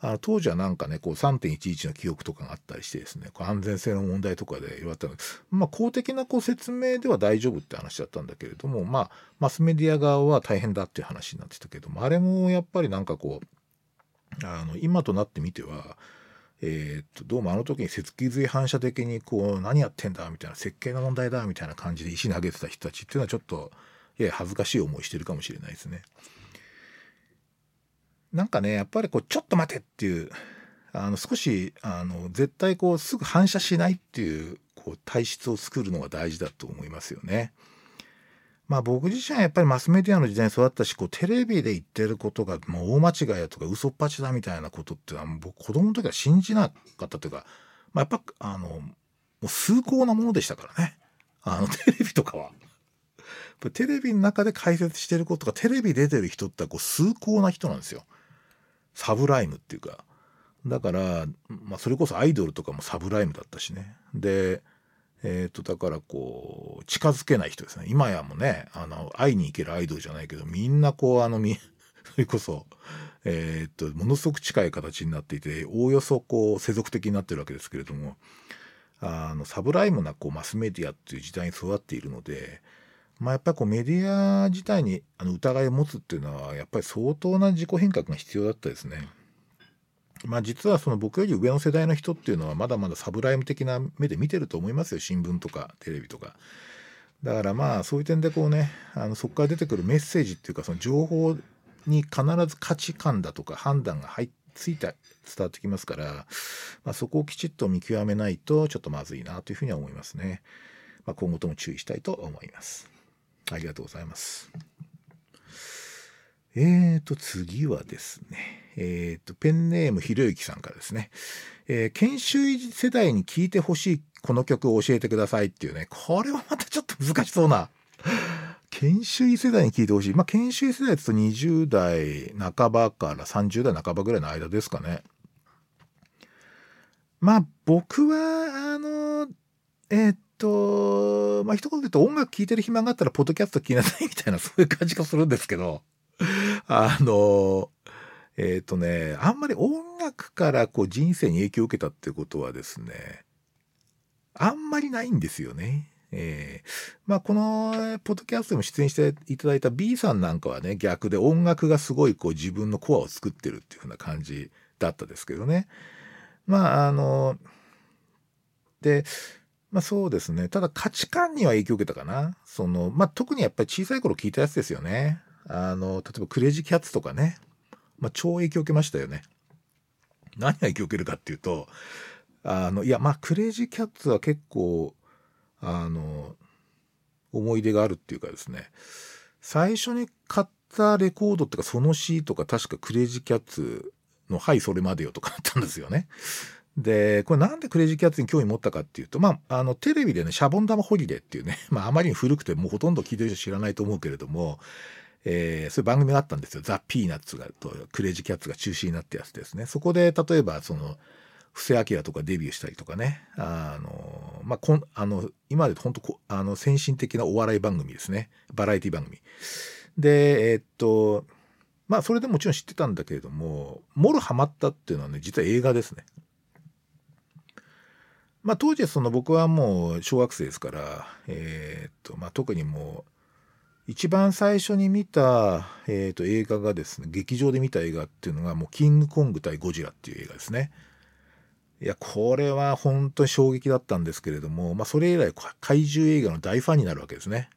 あの当時はなんかねこう さんてんいちいち の記憶とかがあったりしてですね、こう安全性の問題とかで言われたので、まあ公的なこう説明では大丈夫って話だったんだけれども、まあマスメディア側は大変だっていう話になってたけども、あれもやっぱりなんかこうあの今となってみてはえー、っとどうもあの時に脊髄反射的にこう何やってんだみたいな設計の問題だみたいな感じで石投げてた人たちっていうのはちょっといや恥ずかしい思いしてるかもしれないですね。なんかねやっぱりこうちょっと待てっていうあの少しあの絶対こうすぐ反射しないっていう、こう体質を作るのが大事だと思いますよね。まあ、僕自身はやっぱりマスメディアの時代に育ったし、こうテレビで言ってることがもう大間違いだとか嘘っぱちだみたいなことってのは、僕子供の時は信じなかったというか、まあ、やっぱあのもう崇高なものでしたからね、あのテレビとかは。テレビの中で解説してることとかテレビ出てる人ってこう崇高な人なんですよ、サブライムっていうか。だから、まあ、それこそアイドルとかもサブライムだったしね。でえー、とだからこう近づけない人ですね。今やもね、あの会いに行けるアイドルじゃないけど、みんなこうあのみそれこそ、えー、とものすごく近い形になっていて、おおよそこう世俗的になってるわけですけれども、あのサブライムなこうマスメディアっていう時代に育っているので、まあ、やっぱりこうメディア自体にあの疑いを持つっていうのはやっぱり相当な自己変革が必要だったですね。まあ、実はその僕より上の世代の人っていうのはまだまだサブライム的な目で見てると思いますよ、新聞とかテレビとか。だからまあそういう点でこうね、あのそこから出てくるメッセージっていうか、その情報に必ず価値観だとか判断が入っついた伝わってきますから、まあ、そこをきちっと見極めないとちょっとまずいなというふうには思いますね。まあ、今後とも注意したいと思います。ありがとうございます。えーと次はですね、えーとペンネームひろゆきさんからですね、えー、研修医世代に聴いてほしいこの曲を教えてくださいっていうね、これはまたちょっと難しそうな研修医世代に聴いてほしい。まあ、研修医世代だとにじゅう代半ばからさんじゅう代半ばぐらいの間ですかね。まあ僕はあのえー、っとまあ一言で言うと、音楽聴いてる暇があったらポッドキャスト聴きなさいみたいな、そういう感じがするんですけど、あのえっとねあんまり音楽からこう人生に影響を受けたってことはですね、あんまりないんですよね。えー、まあこのポッドキャストにも出演していただいた B さんなんかはね、逆で音楽がすごいこう自分のコアを作ってるっていう風な感じだったですけどね。まああのでまあそうですね、ただ価値観には影響を受けたかな。そのまあ特にやっぱり小さい頃聞いたやつですよね。あの例えばクレイジーキャッツとかね、まあ、超影響を受けましたよね。何が影響を受けるかっていうと、あのいやまあクレイジーキャッツは結構あの思い出があるっていうかですね、最初に買ったレコードっていうかその シーディー とか確かクレイジーキャッツの「はいそれまでよ」とかあったんですよね。でこれなんでクレイジーキャッツに興味持ったかっていうと、まああのテレビでね「シャボン玉ホリデー」っていうね、まあ、あまりに古くてもうほとんど聞いてる人知らないと思うけれども、えー、そういう番組があったんですよ。ザ・ピーナッツがとクレイジーキャッツが中止になってやつですね。そこで例えばその布施明とかデビューしたりとかね、あのまあこんあの今で本当あの先進的なお笑い番組ですね、バラエティ番組でえー、っとまあそれでもちろん知ってたんだけれども、もろハマったっていうのはね、実は映画ですね。まあ当時その僕はもう小学生ですから、えー、っとまあ特にもう一番最初に見た、えー、と映画がですね、劇場で見た映画っていうのがもうキングコング対ゴジラっていう映画ですね。いやこれは本当に衝撃だったんですけれども、まあ、それ以来怪獣映画の大ファンになるわけですね。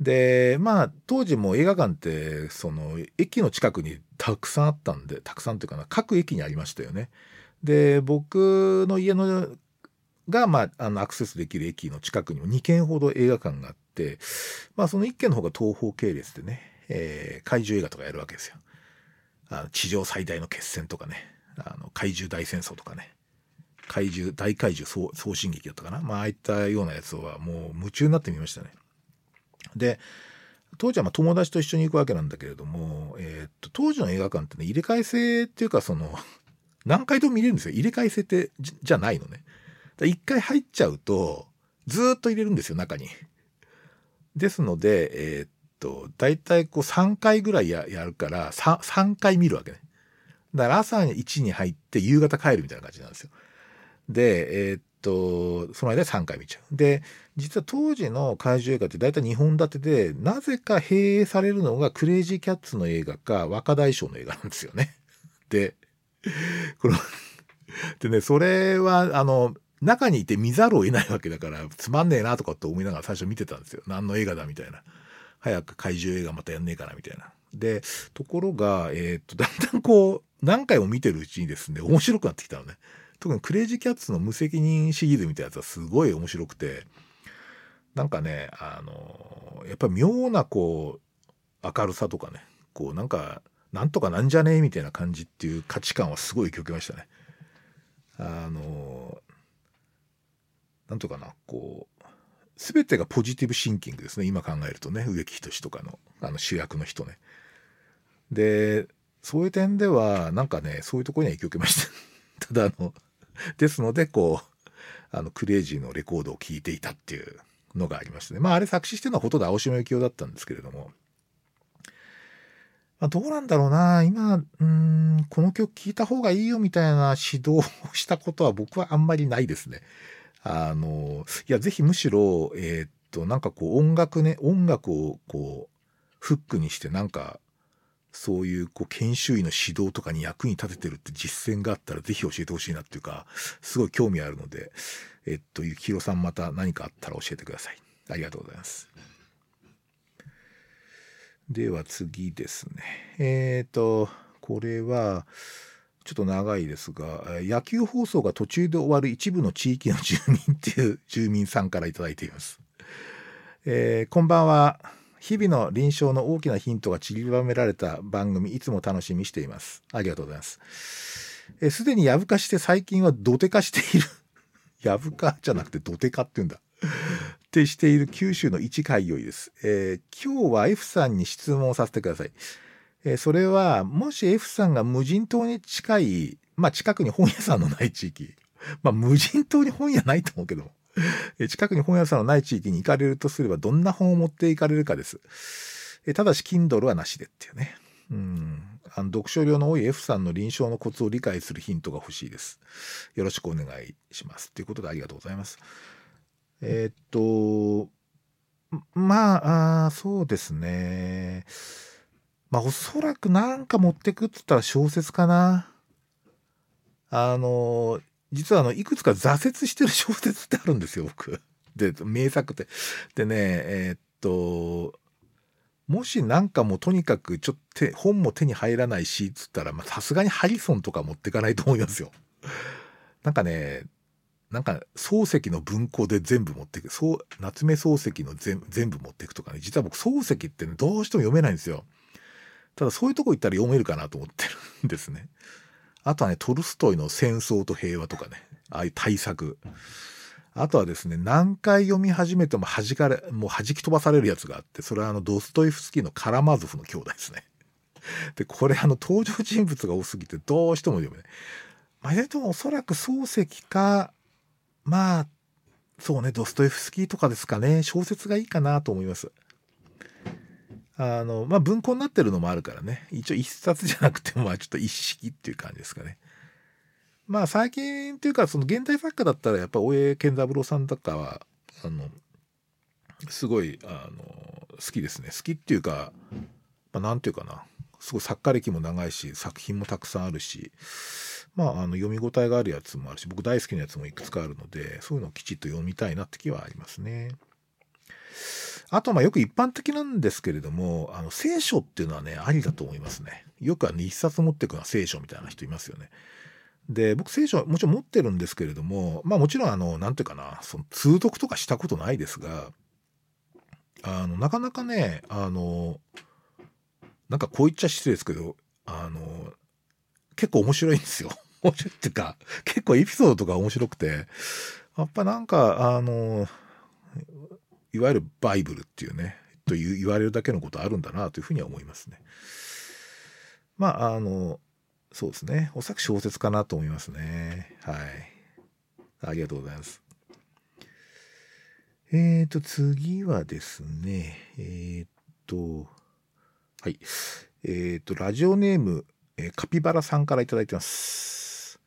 でまあ当時も映画館ってその駅の近くにたくさんあったんで、たくさんっていうかな、各駅にありましたよね。で僕の家のが、まあ、あのアクセスできる駅の近くにもに軒ほど映画館があって、まあ、その一軒の方が東宝系列でね、えー、怪獣映画とかやるわけですよ。あの地上最大の決戦とかね、あの怪獣大戦争とかね、怪獣大怪獣総進撃だったかな、まあああいったようなやつはもう夢中になってみましたね。で当時はまあ友達と一緒に行くわけなんだけれども、えー、っと当時の映画館ってね、入れ替え制っていうか、その何回でも見れるんですよ。入れ替え制ってじ、じゃないのね。だからいっかい入っちゃうとずっと入れるんですよ、中に。ですので、えー、っとだいたいこうさんかいぐらい や, やるから 3, さんかい見るわけね。だから朝いちに入って夕方帰るみたいな感じなんですよ。でえー、っとその間さんかい見ちゃう。で実は当時の怪獣映画ってだいたいにほん立てで、なぜか併映されるのがクレイジーキャッツの映画か若大将の映画なんですよね。でこれでね、それはあの中にいて見ざるを得ないわけだから、つまんねえなとかって思いながら最初見てたんですよ。何の映画だみたいな、早く怪獣映画またやんねえかなみたいな。でところがえー、っとだんだんこう何回も見てるうちにですね、面白くなってきたのね。特にクレイジーキャッツの無責任シリーズみたいなやつはすごい面白くて、なんかね、あのやっぱり妙なこう明るさとかね、こうなんかなんとかなんじゃねえみたいな感じっていう価値観はすごい受けましたね。あのなんとかな、こう全てがポジティブシンキングですね、今考えるとね。植木等とか の, あの主役の人ね。でそういう点ではなんかね、そういうところには影響を受けましたただあのですので、こうあのクレイジーのレコードを聴いていたっていうのがありましてね。まああれ作詞してるのはほとんど青島幸男だったんですけれども、まあ、どうなんだろうな、今うーんこの曲聴いた方がいいよみたいな指導をしたことは僕はあんまりないですね。あのいやぜひむしろえー、っとなんかこう音楽ね、音楽をこうフックにしてなんかそうい う, こう研修医の指導とかに役に立ててるって実践があったらぜひ教えてほしいなっていうか、すごい興味あるので、えっとゆきひろさんまた何かあったら教えてください。ありがとうございます。では次ですね、えっとこれはちょっと長いですが、野球放送が途中で終わる一部の地域の住民っていう住民さんからいただいています。えー、こんばんは。日々の臨床の大きなヒントが散りばめられた番組、いつも楽しみにしています。ありがとうございます。えー、すでにやぶかして最近はどてかしているやぶかじゃなくてどてかって言うんだってしている九州の一海よりです。えー、今日は F さんに質問をさせてください。それはもし F さんが無人島に近い、まあ近くに本屋さんのない地域、まあ無人島に本屋ないと思うけど、近くに本屋さんのない地域に行かれるとすればどんな本を持って行かれるかです。ただし Kindle はなしでっていうね。うん、あの読書量の多い F さんの臨床のコツを理解するヒントが欲しいです。よろしくお願いします。ということでありがとうございます。えー、っと、まあ、あ、そうですね。まあおそらくなんか持ってくって言ったら小説かな。あの、実はあの、いくつか挫折してる小説ってあるんですよ、僕。で、名作って。でね、えー、っと、もしなんかもうとにかくちょっと手本も手に入らないし、って言ったら、まあさすがにハリソンとか持ってかないと思いますよ。なんかね、なんか漱石の文庫で全部持ってく。そう、夏目漱石の全部持ってくとかね。実は僕漱石って、ね、どうしても読めないんですよ。ただそういうとこ行ったら読めるかなと思ってるんですね。あとはね、トルストイの戦争と平和とかね、ああいう大作。あとはですね、何回読み始めても弾かれ、もう弾き飛ばされるやつがあって、それはあのドストエフスキーのカラマゾフの兄弟ですね。で、これあの登場人物が多すぎてどうしても読めない。まあ、えっとおそらく漱石か、まあ、そうね、ドストエフスキーとかですかね、小説がいいかなと思います。あの、まあ、文庫になってるのもあるからね。一応一冊じゃなくても、まあ、ちょっと一式っていう感じですかね。まあ、最近っていうか、その現代作家だったら、やっぱ、大江健三郎さんとかは、あの、すごい、あの、好きですね。好きっていうか、まあ、なんていうかな。すごい作家歴も長いし、作品もたくさんあるし、まあ、あの、読み応えがあるやつもあるし、僕大好きなやつもいくつかあるので、そういうのをきちっと読みたいなって気はありますね。あと、まあよく一般的なんですけれども、あの聖書っていうのはね、ありだと思いますね。よくあの一冊持っていくのは聖書みたいな人いますよね。で、僕聖書はもちろん持ってるんですけれども、まあもちろんあの、なんていうかな、その通読とかしたことないですが、あの、なかなかね、あの、なんかこう言っちゃ失礼ですけど、あの、結構面白いんですよ。面白いっていうか、結構エピソードとか面白くて、やっぱなんか、あの、いわゆるバイブルっていうね、という言われるだけのことあるんだなというふうには思いますね。まあ、あの、そうですね。おそらく小説かなと思いますね。はい。ありがとうございます。えっと、次はですね、えっと、はい。えっと、ラジオネーム、カピバラさんからいただいてます。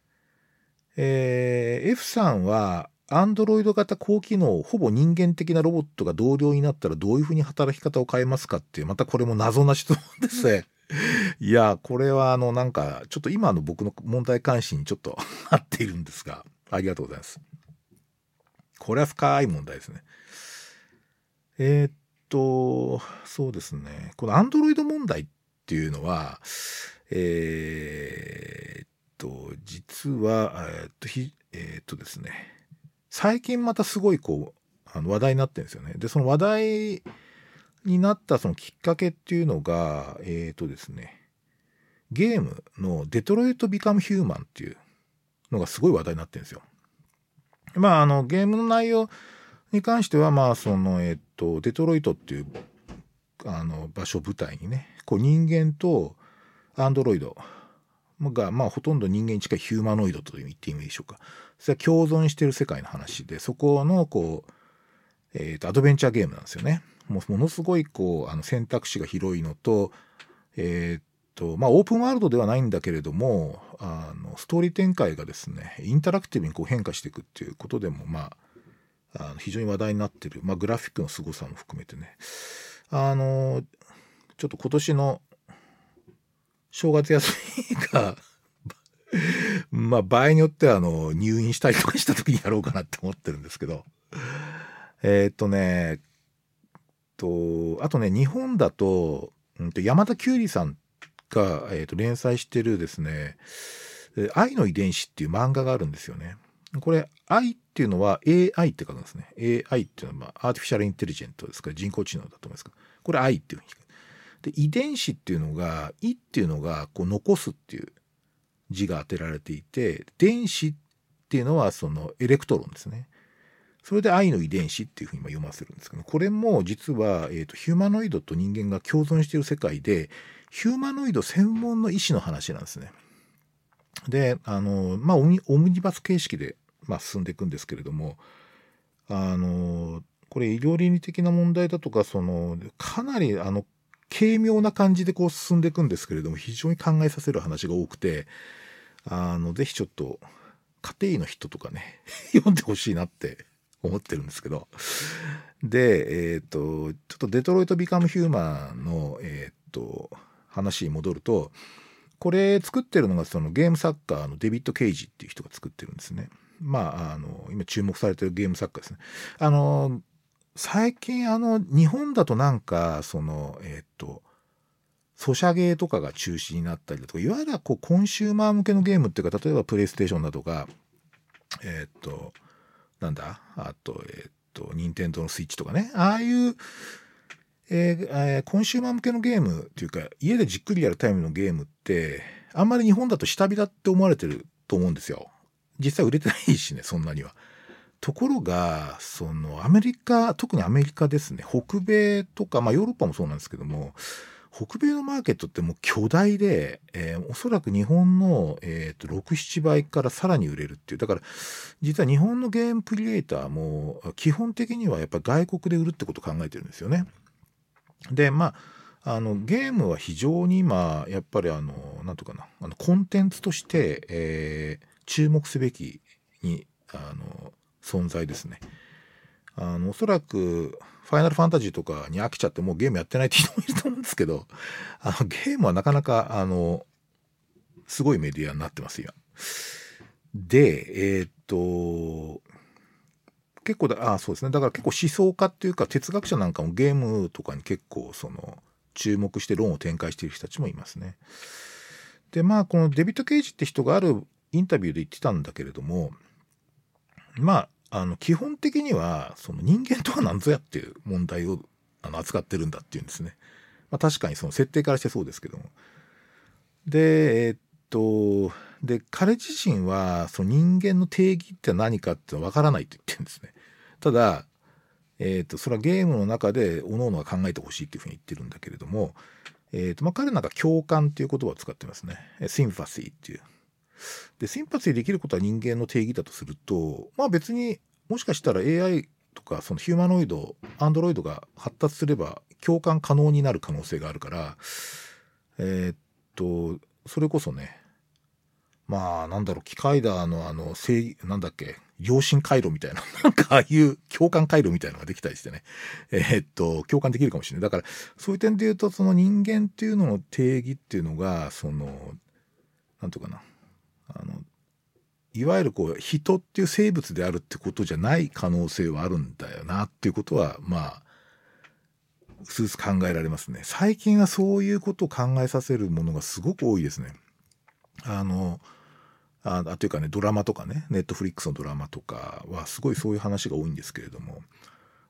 えー、F さんは、アンドロイド型高機能、ほぼ人間的なロボットが同僚になったらどういうふうに働き方を変えますかっていう、またこれも謎な質問ですね。いや、これはあのなんか、ちょっと今の僕の問題関心にちょっと合っているんですが、ありがとうございます。これは深い問題ですね。えー、っと、そうですね。このアンドロイド問題っていうのは、えー、っと、実は、えー、っと、ひ、えー、っとですね、最近またすごいこうあの話題になってるんですよね。でその話題になったそのきっかけっていうのがえっとですねゲームのデトロイトビカムヒューマンっていうのがすごい話題になってるんですよ。まああのゲームの内容に関してはまあそのえっとデトロイトっていうあの場所舞台にねこう人間とアンドロイドがまあほとんど人間に近いヒューマノイドと言っていいでしょうか。それは共存している世界の話でそこのこうえっとアドベンチャーゲームなんですよね。もうものすごいこうあの選択肢が広いのとえっとまあオープンワールドではないんだけれどもあのストーリー展開がですねインタラクティブにこう変化していくっていうことでもまあ、あの非常に話題になっている、まあ、グラフィックの凄さも含めてねあのちょっと今年の正月休みがまあ場合によってはあの入院したりとかした時にやろうかなって思ってるんですけどえー、っとねとあとね日本だと、うん、山田久里さんが、えー、と連載してるですね愛の遺伝子っていう漫画があるんですよね。これ愛っていうのは エーアイ って書くんですね。 エーアイ っていうのは、まあ、アーティフィシャルインテリジェントですから人工知能だと思いますけどこれ愛っていうふうにで遺伝子っていうのが「い」っていうのがこう残すっていう字が当てられていて電子っていうのはそのエレクトロンですね。それで愛の遺伝子っていうふうに読ませるんですけどこれも実は、えーと、ヒューマノイドと人間が共存している世界でヒューマノイド専門の医師の話なんですね。であのまあオムニバス形式で、まあ、進んでいくんですけれどもあのこれ医療倫理的な問題だとかそのかなりあの軽妙な感じでこう進んでいくんですけれども非常に考えさせる話が多くてあのぜひちょっと家庭医の人とかね読んでほしいなって思ってるんですけどでえっ、ー、とちょっとデトロイトビカムヒューマンのえっ、ー、と話に戻るとこれ作ってるのがそのゲーム作家のデビッド・ケイジっていう人が作ってるんですね。まああの今注目されてるゲーム作家ですね。あの最近あの日本だとなんかそのえっとソシャゲとかが中止になったりだとかいわゆるこうコンシューマー向けのゲームっていうか例えばプレイステーションだとかえっとなんだあとえっと任天堂のスイッチとかねああいうええコンシューマー向けのゲームっていうか家でじっくりやるタイムのゲームってあんまり日本だと下火だって思われてると思うんですよ。実際売れてないしねそんなには。ところがそのアメリカ特にアメリカですね北米とか、まあ、ヨーロッパもそうなんですけども北米のマーケットってもう巨大で、えー、おそらく日本の、えー、とろく、ななばいからさらに売れるっていうだから実は日本のゲームクリエイターも基本的にはやっぱ外国で売るってことを考えてるんですよね。でまああのゲームは非常に今やっぱりあのなんとかなあのコンテンツとして、えー、注目すべきにあの存在ですね。あのおそらくファイナルファンタジーとかに飽きちゃってもうゲームやってないって人もいると思うんですけどあのゲームはなかなかあのすごいメディアになってます今でえー、っと結構だあそうですねだから結構思想家っていうか哲学者なんかもゲームとかに結構その注目して論を展開している人たちもいますね。でまあこのデビッド・ケイジって人があるインタビューで言ってたんだけれどもまあ、あの基本的にはその人間とは何ぞやっていう問題をあの扱ってるんだっていうんですね。まあ、確かにその設定からしてそうですけども。で、えっと、で、彼自身はその人間の定義って何かってわからないと言ってるんですね。ただ、えっと、それはゲームの中で各々が考えてほしいっていうふうに言ってるんだけれども、えっと、まあ、彼なんか共感っていう言葉を使ってますね。シンパシーっていう。でシンパシーできることは人間の定義だとするとまあ別にもしかしたら エーアイ とかそのヒューマノイドアンドロイドが発達すれば共感可能になる可能性があるからえー、っとそれこそねまあなんだろう機械だのあの正なんだっけ良心回路みたいななんかああいう共感回路みたいなのができたりしてねえー、っと共感できるかもしれない。だからそういう点で言うとその人間っていうのの定義っていうのがそのなんとかなあのいわゆるこう人っていう生物であるってことじゃない可能性はあるんだよなっていうことはまあうすうす考えられますね。最近はそういうことを考えさせるものがすごく多いですね。あのあというかねドラマとかねネットフリックスのドラマとかはすごいそういう話が多いんですけれども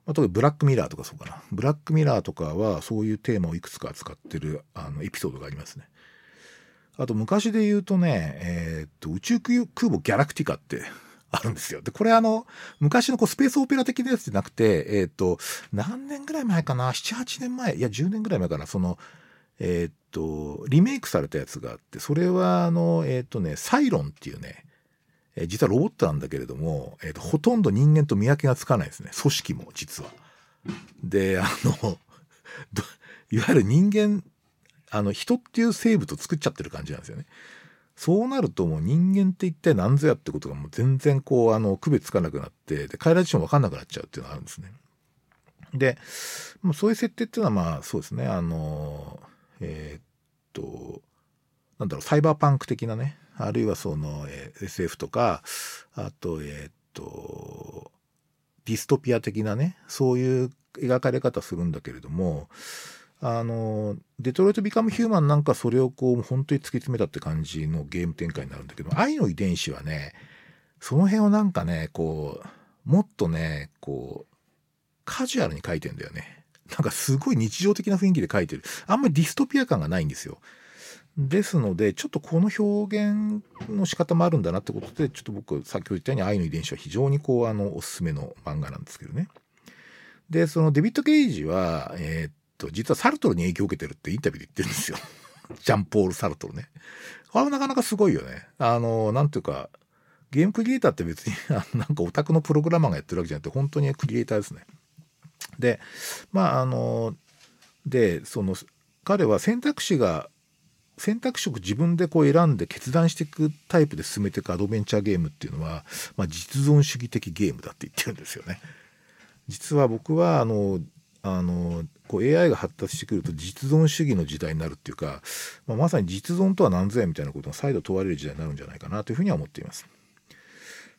まあ、特にブラックミラーとかそうかな。ブラックミラーとかはそういうテーマをいくつか扱ってるあのエピソードがありますね。あと昔で言うとね、えー、っと宇宙空母ギャラクティカってあるんですよ。で、これあの、昔のこうスペースオペラ的なやつじゃなくて、えー、っと、何年ぐらい前かな ?なな、はちねんまえ、いやじゅうねんぐらい前かな、その、えー、っと、リメイクされたやつがあって、それはあの、えー、っとね、サイロンっていうね、えー、実はロボットなんだけれども、えー、っと、ほとんど人間と見分けがつかないですね。組織も、実は。で、あの、いわゆる人間、あの、人っていう生物を作っちゃってる感じなんですよね。そうなるともう人間って一体何ぞやってことがもう全然こうあの区別つかなくなって、で、彼ら自身も分かんなくなっちゃうっていうのがあるんですね。で、もうそういう設定っていうのはまあそうですね、あの、えー、っと、なんだろう、サイバーパンク的なね、あるいはその、えー、エスエフ とか、あと、えー、っと、ディストピア的なね、そういう描かれ方するんだけれども、あのデトロイトビカムヒューマンなんかそれをこう本当に突き詰めたって感じのゲーム展開になるんだけど、愛の遺伝子はねその辺をなんかねこうもっとねこうカジュアルに描いてんだよね。なんかすごい日常的な雰囲気で描いてる。あんまりディストピア感がないんですよ。ですのでちょっとこの表現の仕方もあるんだなってことで、ちょっと僕先ほど言ったように愛の遺伝子は非常にこうあのおすすめの漫画なんですけどね。でそのデビッド・ゲイジはえーっと実はサルトルに影響を受けてるってインタビューで言ってるんですよ。ジャンポール・サルトルね。これはなかなかすごいよね。あの、なんていうか、ゲームクリエイターって別に、なんかオタクのプログラマーがやってるわけじゃなくて、本当にクリエイターですね。で、まあ、あの、で、その、彼は選択肢が、選択肢を自分でこう選んで決断していくタイプで進めていくアドベンチャーゲームっていうのは、まあ、実存主義的ゲームだって言ってるんですよね。実は僕は、あの、あのこう エーアイ が発達してくると実存主義の時代になるっていうか、まあ、まさに実存とは何ぞやみたいなことが再度問われる時代になるんじゃないかなというふうには思っています。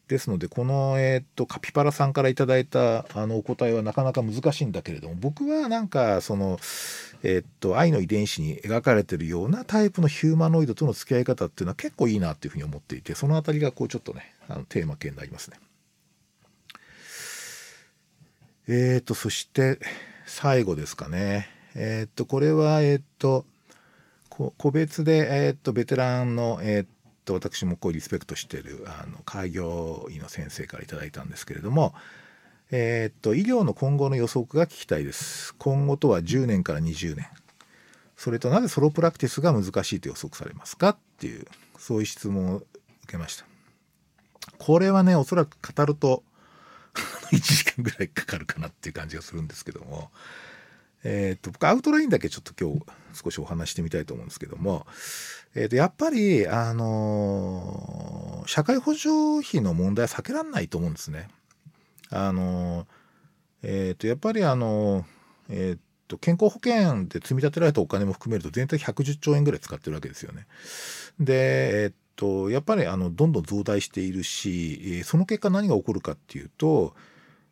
ですのでこの、えー、っとカピパラさんからいただいたあのお答えはなかなか難しいんだけれども、僕はなんかその、えー、っと愛の遺伝子に描かれてるようなタイプのヒューマノイドとの付き合い方っていうのは結構いいなというふうに思っていて、そのあたりがこうちょっとねあのテーマ系になりますね。えー、っとそして最後ですかね。えー、っと、これは、えー、っと、こ個別で、えー、っと、ベテランの、えー、っと、私もこうリスペクトしている、あの、開業医の先生からいただいたんですけれども、えー、っと、医療の今後の予測が聞きたいです。今後とはじゅうねんからにじゅうねん。それとなぜソロプラクティスが難しいと予測されますかっていう、そういう質問を受けました。これはね、おそらく語ると、いちじかんぐらいかかるかなっていう感じがするんですけども、えっと僕アウトラインだけちょっと今日少しお話してみたいと思うんですけども、えっとやっぱりあの社会保障費の問題は避けられないと思うんですね。あのえっとやっぱりあのえっと健康保険で積み立てられたお金も含めると全体ひゃくじゅっちょうえんぐらい使ってるわけですよね。でえっととやっぱりあのどんどん増大しているし、その結果何が起こるかっていうと、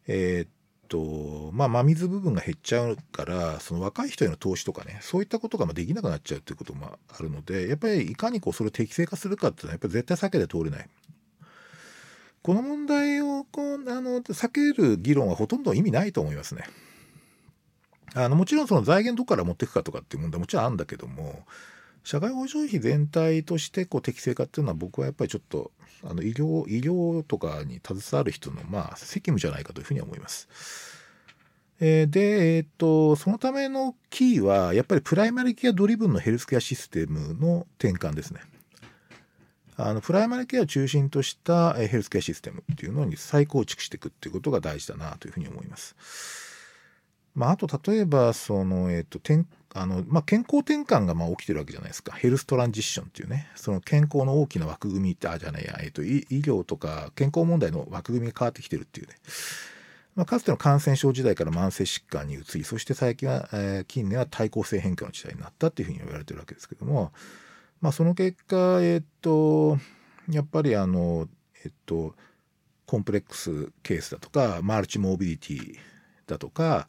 えー、っとまあ真水部分が減っちゃうから、その若い人への投資とかね、そういったことができなくなっちゃうということもあるので、やっぱりいかにこうそれを適正化するかっていうのはやっぱり絶対避けて通れない。この問題をこうあの避ける議論はほとんど意味ないと思いますね。あのもちろんその財源どこから持っていくかとかっていう問題もちろんあるんだけども、社会保障費全体としてこう適正化っていうのは、僕はやっぱりちょっとあの医療医療とかに携わる人のまあ責務じゃないかというふうに思います。えー、で、えー、っとそのためのキーはやっぱりプライマリケアドリブンのヘルスケアシステムの転換ですね。あのプライマリケアを中心としたヘルスケアシステムっていうのに再構築していくっていうことが大事だなというふうに思います。まああと例えばそのえー、っと転あのまあ、健康転換がまあ起きてるわけじゃないですか。ヘルストランジッションっていうね、その健康の大きな枠組みってあじゃないや、えっと、医療とか健康問題の枠組みが変わってきてるっていうね、まあ、かつての感染症時代から慢性疾患に移り、そして最近は、えー、近年は対抗性変化の時代になったっていうふうに言われてるわけですけども、まあ、その結果えー、っとやっぱりあのえー、っとコンプレックスケースだとかマルチモービリティだとか、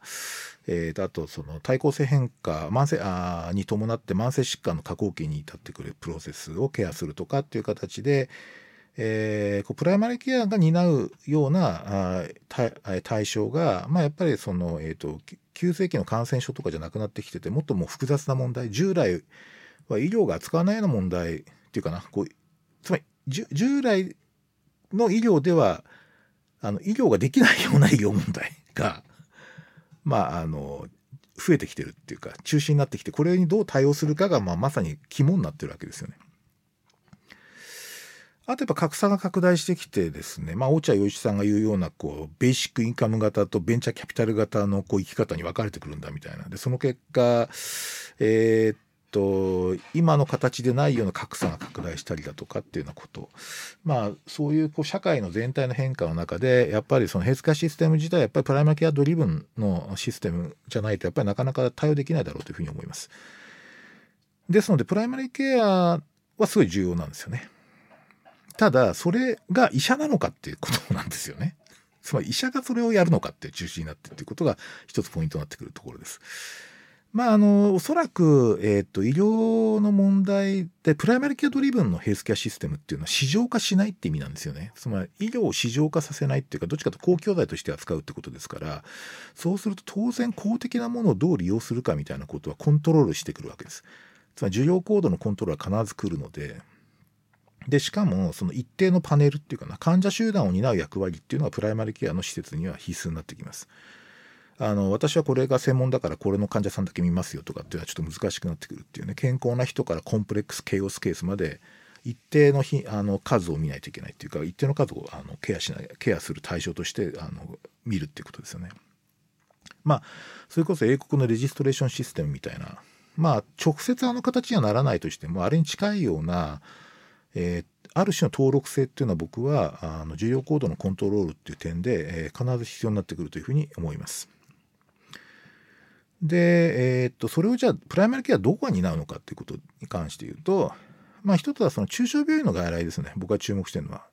えー、とあとその対抗性変化慢性あに伴って慢性疾患の下降期に至ってくるプロセスをケアするとかっていう形で、えー、こうプライマリケアが担うような対象が、まあ、やっぱりその、えーと、急性期の感染症とかじゃなくなってきてて、もっともう複雑な問題、従来は医療が扱わないような問題っていうかな、こうつまり従来の医療ではあの医療ができないような医療問題が、まあ、あの増えてきてるっていうか中心になってきて、これにどう対応するかが、まあ、まさに肝になってるわけですよね。あとやっぱ格差が拡大してきてですね、まあ、落合陽一さんが言うようなこうベーシックインカム型とベンチャーキャピタル型のこう生き方に分かれてくるんだみたいな。でその結果、えー、っと今の形でないような格差が拡大したりだとかっていうようなこと、まあ、そうい う, こう社会の全体の変化の中でやっぱりそのヘルスケアシステム自体やっぱりプライマリケアドリブンのシステムじゃないとやっぱりなかなか対応できないだろうというふうに思います。ですのでプライマリケアはすごい重要なんですよね。ただそれが医者なのかっていうことなんですよね。つまり医者がそれをやるのかって中心になってっていうことが一つポイントになってくるところです。まああのおそらく、えーと、医療の問題でプライマリケアドリブンのヘルスケアシステムっていうのは市場化しないって意味なんですよね。つまり医療を市場化させないっていうかどっちかと公共財として扱うってことですから、そうすると当然公的なものをどう利用するかみたいなことはコントロールしてくるわけです。つまり需要行動のコントロールは必ず来るので。でしかもその一定のパネルっていうかな、患者集団を担う役割っていうのはプライマリケアの施設には必須になってきます。あの私はこれが専門だからこれの患者さんだけ見ますよとかっていうのはちょっと難しくなってくるっていうね。健康な人からコンプレックスケイオスケースまで一定 の, 日あの数を見ないといけないっていうか、一定の数をあの ケ, アしないケアする対象としてあの見るっていうことですよね。まあそれこそ英国のレジストレーションシステムみたいな、まあ直接あの形にはならないとしてもあれに近いような、えー、ある種の登録性っていうのは僕はあの需要行動のコントロールっていう点で、えー、必ず必要になってくるというふうに思います。で、えー、っとそれをじゃあプライマリケアどこが担うのかっていうことに関して言うと、まあ一つはその中小病院の外来ですね。僕が注目してるのは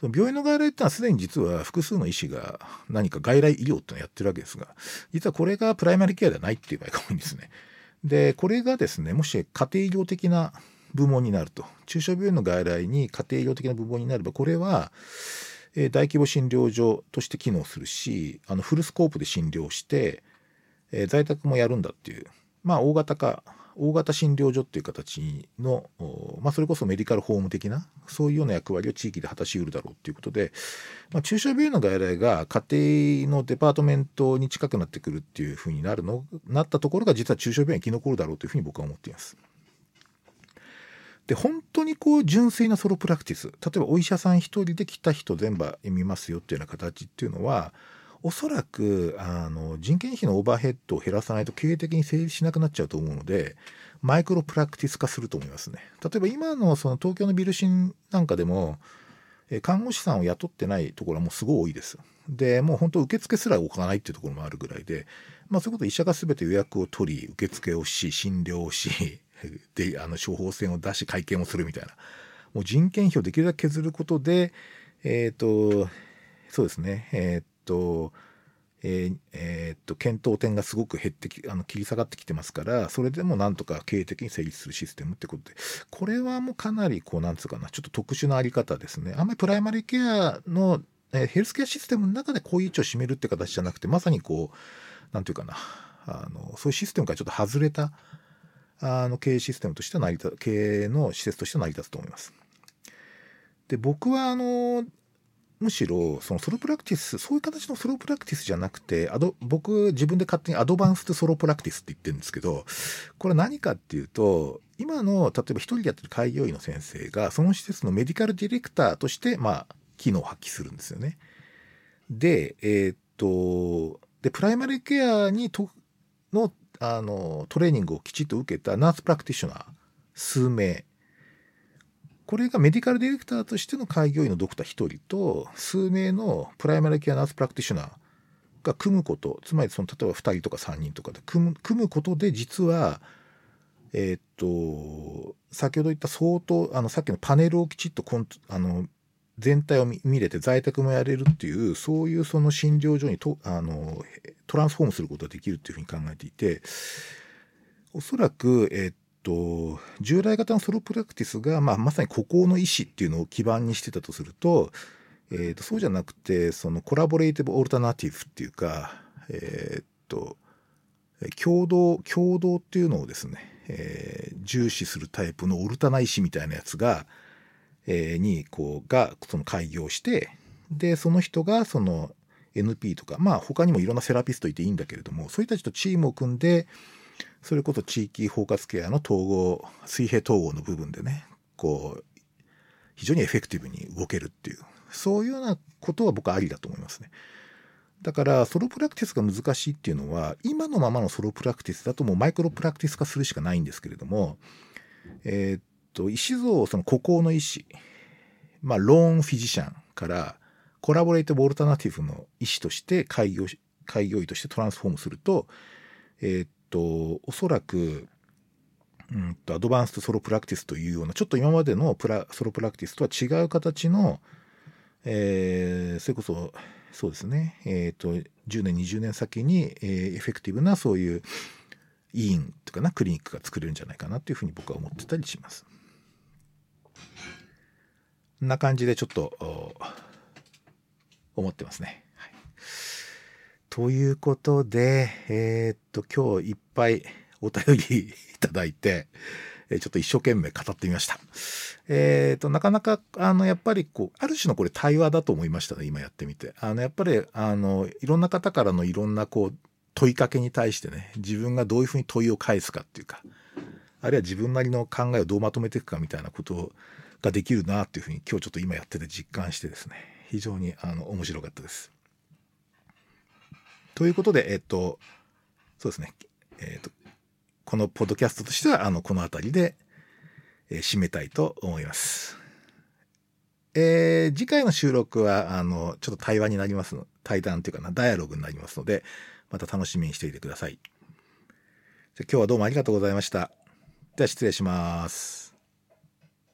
その病院の外来ってのはすでに実は複数の医師が何か外来医療ってのをやってるわけですが、実はこれがプライマリケアではないっていう場合が多いんですね。でこれがですね、もし家庭医療的な部門になると、中小病院の外来に家庭医療的な部門になれば、これは、えー、大規模診療所として機能するし、あのフルスコープで診療して、えー、在宅もやるんだっていう、まあ大型化大型診療所っていう形の、まあ、それこそメディカルホーム的なそういうような役割を地域で果たしうるだろうっていうことで、まあ、中小病院の外来が家庭のデパートメントに近くなってくるっていうふうになるのなったところが、実は中小病院に生き残るだろうというふうに僕は思っています。で本当にこう純粋なソロプラクティス、例えばお医者さん一人で来た人全部見ますよっていうような形っていうのは、おそらくあの人件費のオーバーヘッドを減らさないと経営的に成立しなくなっちゃうと思うので、マイクロプラクティス化すると思いますね。例えば今 の, その東京のビルシンなんかでも看護師さんを雇ってないところはもうすごい多いです。でもう本当受付すら動かないっていうところもあるぐらいで、まあそういうこと医者が全て予約を取り受付をし診療をしであの処方箋を出し会見をするみたいな、もう人件費をできるだけ削ることで、えっ、ー、とそうですね、えっ、ー、とえっ、ーえー、と検討点がすごく減ってきあの切り下がってきてますから、それでもなんとか経営的に成立するシステムってことで、これはもうかなりこうなんつうかな、ちょっと特殊なあり方ですね。あんまりプライマリケアの、えー、ヘルスケアシステムの中でこういう位置を占めるって形じゃなくて、まさにこうなんていうかな、あのそういうシステムからちょっと外れた。あの経営システムとしては成り立経営の施設としては成り立つと思います。で僕はあのむしろそのソロプラクティス、そういう形のソロプラクティスじゃなくて、アド僕自分で勝手にアドバンスドソロプラクティスって言ってるんですけど、これ何かっていうと、今の例えば一人でやってる開業医の先生がその施設のメディカルディレクターとしてまあ機能を発揮するんですよね。でえー、っとでプライマリケアにとのあのトレーニングをきちっと受けたナースプラクティショナー数名、これがメディカルディレクターとしての開業医のドクターひとりと数名のプライマリケアナースプラクティショナーが組むこと、つまりその例えばふたりとかさんにんとかで組む、組むことで、実はえー、っと先ほど言った相当あのさっきのパネルをきちっとコンあの全体を 見, 見れて在宅もやれるっていう、そういうその診療所にとあのトランスフォームすることができるっていうふうに考えていて、おそらく、えー、っと従来型のソロプラクティスが、まあ、まさに孤高の意思っていうのを基盤にしてたとすると、えー、とそうじゃなくてそのコラボレーティブオルタナティブっていうか、えー、と共同共同っていうのをですね、えー、重視するタイプのオルタナ意思みたいなやつが、えー、にこうがその開業して、でその人がその エヌピー とか、まあ他にもいろんなセラピストいていいんだけれども、そういう人たちとチームを組んで、それこそ地域包括ケアの統合、水平統合の部分でね、こう非常にエフェクティブに動けるっていう、そういうようなことは僕はありだと思いますね。だからソロプラクティスが難しいっていうのは、今のままのソロプラクティスだともうマイクロプラクティス化するしかないんですけれども、えー、っと医師像、その孤高の医師、まあローンフィジシャンからコラボレーティブオルタナティブの医師として開業開業医としてトランスフォームすると、えー、っとおそらく、うんとアドバンスとソロプラクティスというような、ちょっと今までのプラソロプラクティスとは違う形の、えー、それこそそうですね、えー、とじゅうねんにじゅうねん先に、えー、エフェクティブなそういう医院とかなクリニックが作れるんじゃないかなというふうに僕は思ってたりします。こんな感じでちょっと思ってますね、はい、ということで、えー、と今日いっぱいお便りいただいて、ちょっと一生懸命語ってみました。えっと、なかなか、あの、やっぱり、こう、ある種のこれ対話だと思いましたね、今やってみて。あの、やっぱり、あの、いろんな方からのいろんな、こう、問いかけに対してね、自分がどういうふうに問いを返すかっていうか、あるいは自分なりの考えをどうまとめていくかみたいなことができるなっていうふうに、今日ちょっと今やってて実感してですね、非常に、あの、面白かったです。ということで、えっと、そうですね、えっと、このポッドキャストとしては、あの、この辺りで、えー、締めたいと思います。えー、次回の収録は、あの、ちょっと対話になりますの、対談というかな、ダイアログになりますので、また楽しみにしていてください。じゃ今日はどうもありがとうございました。では失礼します。